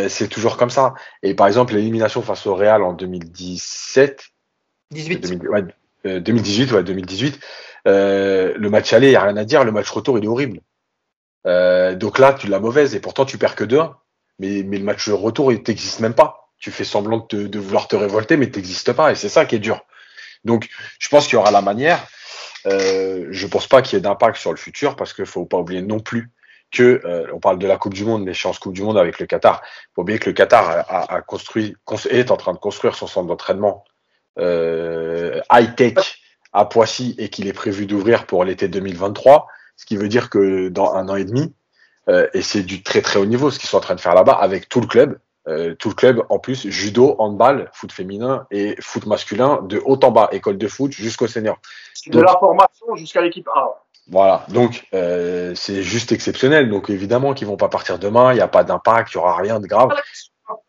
c'est toujours comme ça. Et par exemple, l'élimination face au Real en 2018, le match aller, il n'y a rien à dire, le match retour, il est horrible. Donc là, tu l'as mauvaise et pourtant, tu perds que 2-1. Mais le match retour, il t'existe même pas. Tu fais semblant de vouloir te révolter, mais t'existe pas et c'est ça qui est dur. Donc, je pense qu'il y aura la manière. Je pense pas qu'il y ait d'impact sur le futur parce qu'il faut pas oublier non plus que on parle de la Coupe du Monde, l'échéance Coupe du Monde avec le Qatar. Il faut oublier que le Qatar a construit, est en train de construire son centre d'entraînement high-tech à Poissy et qu'il est prévu d'ouvrir pour l'été 2023, ce qui veut dire que dans 1 an et demi, et c'est du très très haut niveau ce qu'ils sont en train de faire là-bas avec tout le club. Tout le club en plus, judo, handball, foot féminin et foot masculin de haut en bas, école de foot jusqu'au senior. De la formation jusqu'à l'équipe A. Voilà, donc c'est juste exceptionnel. Donc évidemment qu'ils vont pas partir demain, il n'y a pas d'impact, il n'y aura rien de grave.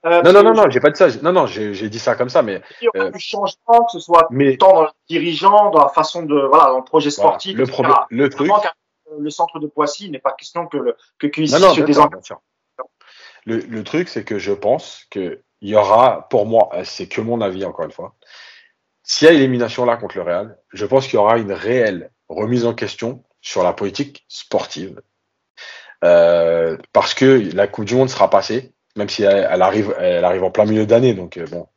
Non, j'ai pas dit ça. Non, j'ai dit ça comme ça, mais il y aura du changement, que ce soit tant dans le dirigeant, dans la façon de dans le projet sportif. Voilà, le truc, le centre de Poissy, il n'est pas question que QIC se désengage. Le truc, c'est que je pense que il y aura, pour moi, c'est que mon avis encore une fois. S'il y a élimination là contre le Real, je pense qu'il y aura une réelle remise en question sur la politique sportive. Parce que la Coupe du Monde sera passée, même si elle arrive en plein milieu d'année, donc bon,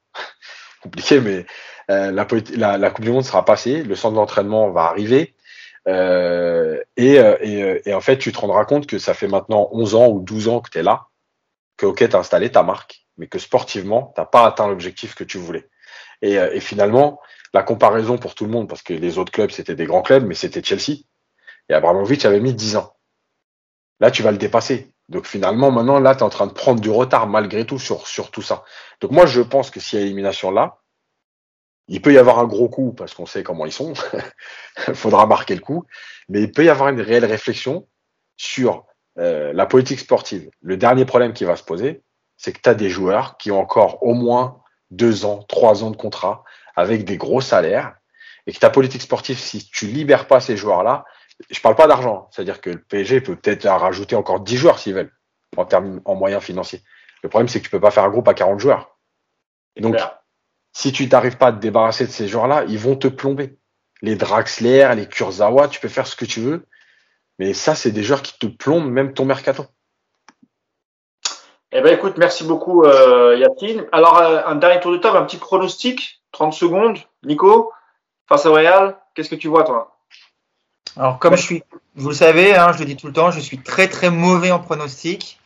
compliqué, mais la Coupe du Monde sera passée, le centre d'entraînement va arriver, et en fait, tu te rendras compte que ça fait maintenant 11 ans ou 12 ans que tu es là, que ok, tu as installé ta marque, mais que sportivement, tu n'as pas atteint l'objectif que tu voulais. Et finalement, la comparaison pour tout le monde, parce que les autres clubs, c'était des grands clubs, mais c'était Chelsea. Et Abramovich avait mis 10 ans. Là, tu vas le dépasser. Donc finalement, maintenant, là, tu es en train de prendre du retard malgré tout sur tout ça. Donc moi, je pense que s'il y a élimination là, il peut y avoir un gros coup, parce qu'on sait comment ils sont. Il faudra marquer le coup. Mais il peut y avoir une réelle réflexion sur la politique sportive, le dernier problème qui va se poser, c'est que tu as des joueurs qui ont encore au moins 2 ans, 3 ans de contrat avec des gros salaires, et que ta politique sportive, si tu libères pas ces joueurs-là, je parle pas d'argent, c'est-à-dire que le PSG peut peut-être rajouter encore 10 joueurs s'ils veulent, en moyens financiers. Le problème, c'est que tu peux pas faire un groupe à 40 joueurs. Donc, si tu t'arrives pas à te débarrasser de ces joueurs-là, ils vont te plomber. Les Draxler, les Kurzawa, tu peux faire ce que tu veux, mais ça, c'est des joueurs qui te plombent même ton mercato. Eh ben, écoute, merci beaucoup, Yacine. Alors, un dernier tour de table, un petit pronostic, 30 secondes. Nico, face au Real, qu'est-ce que tu vois, toi? Alors, comme je suis, vous le savez, hein, je le dis tout le temps, je suis très, très mauvais en pronostic.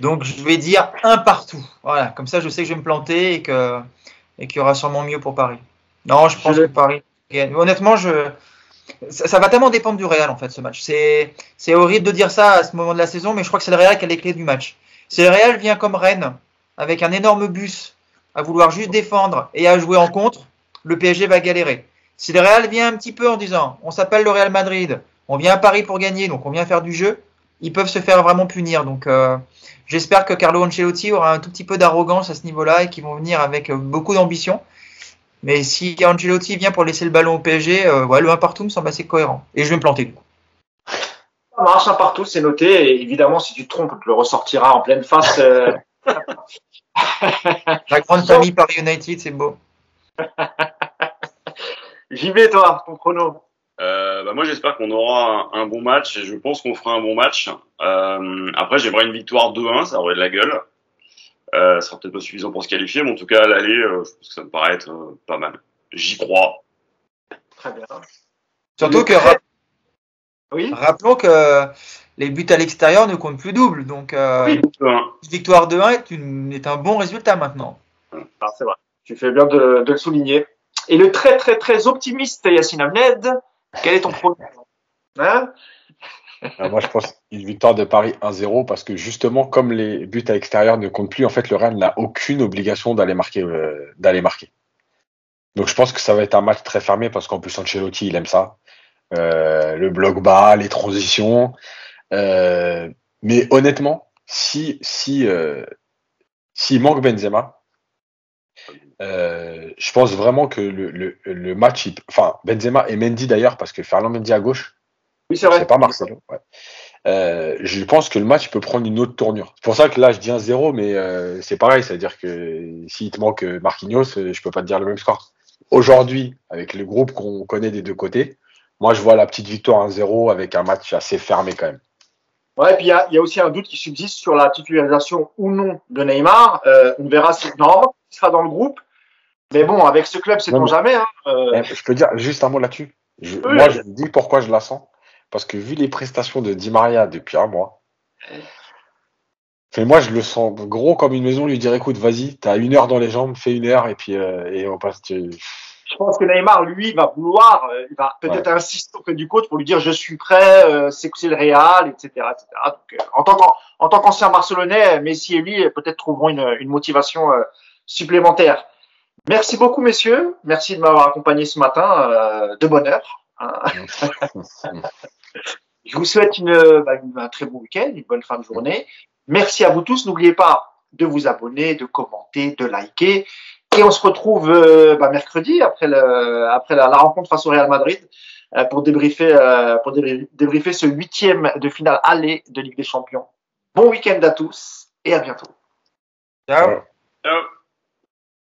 Donc, je vais dire 1 partout. Voilà, comme ça, je sais que je vais me planter et qu'il y aura sûrement mieux pour Paris. Non, je pense que Paris gagne. Honnêtement, ça va tellement dépendre du Real, en fait, ce match. C'est horrible de dire ça à ce moment de la saison, mais je crois que c'est le Real qui a les clés du match. Si le Real vient comme Rennes, avec un énorme bus, à vouloir juste défendre et à jouer en contre, le PSG va galérer. Si le Real vient un petit peu en disant, on s'appelle le Real Madrid, on vient à Paris pour gagner, donc on vient faire du jeu, ils peuvent se faire vraiment punir. Donc j'espère que Carlo Ancelotti aura un tout petit peu d'arrogance à ce niveau-là et qu'ils vont venir avec beaucoup d'ambition. Mais si Ancelotti vient pour laisser le ballon au PSG, ouais, le 1 partout me semble assez cohérent. Et je vais me planter du coup. Ça marche, 1 partout, c'est noté. Et évidemment, si tu te trompes, tu le ressortiras en pleine face. La grande famille Paris United, c'est beau. J'y vais, toi, ton chrono. Moi, j'espère qu'on aura un bon match. Je pense qu'on fera un bon match. Après, j'aimerais une victoire 2-1. Ça aurait de la gueule. Ça sera peut-être pas suffisant pour se qualifier, mais en tout cas, à l'aller, je pense que ça me paraît être pas mal. J'y crois. Très bien. Surtout que rappelons que les buts à l'extérieur ne comptent plus double. Donc, victoire 2-1 est un bon résultat maintenant. Ah, c'est vrai. Tu fais bien de le souligner. Et le très, très, très optimiste Yacine Hamned, quel est ton pronostic, hein? Moi, je pense une victoire de Paris 1-0 parce que justement, comme les buts à l'extérieur ne comptent plus, en fait, le Real n'a aucune obligation d'aller marquer. Donc, je pense que ça va être un match très fermé parce qu'en plus, Ancelotti, il aime ça. Le bloc bas, les transitions. Mais honnêtement, s'il manque Benzema, je pense vraiment que le match, Benzema et Mendy d'ailleurs, parce que Ferland Mendy à gauche, oui, c'est vrai. C'est pas Marcelo. Ouais. Je pense que le match peut prendre une autre tournure. C'est pour ça que là je dis 1-0, mais c'est pareil, c'est-à-dire que s'il te manque Marquinhos, je peux pas te dire le même score. Aujourd'hui, avec le groupe qu'on connaît des deux côtés, moi je vois la petite victoire 1-0 avec un match assez fermé quand même. Ouais, et puis il y a aussi un doute qui subsiste sur la titularisation ou non de Neymar. On verra si normalement il sera dans le groupe. Mais bon, avec ce club, sait-on jamais. Hein, Je peux dire juste un mot là-dessus. Moi, je dis pourquoi je la sens. Parce que vu les prestations de Di Maria depuis un mois, moi, je le sens gros comme une maison. Lui dire, écoute, vas-y, t'as 1 heure dans les jambes, fais 1 heure et puis et on passe. Je pense que Neymar, lui, va vouloir, il va peut-être insister auprès du coach pour lui dire, je suis prêt, c'est le Real, etc. Donc, en tant qu'ancien Barcelonais, Messi et lui, peut-être trouveront une motivation supplémentaire. Merci beaucoup, messieurs. Merci de m'avoir accompagné ce matin de bonne heure. Je vous souhaite un très bon week-end, une bonne fin de journée. Merci à vous tous. N'oubliez pas de vous abonner, de commenter, de liker. Et on se retrouve mercredi après la rencontre face au Real Madrid pour débriefer ce 8e de finale aller de Ligue des Champions. Bon week-end à tous et à bientôt. Ciao. Ciao.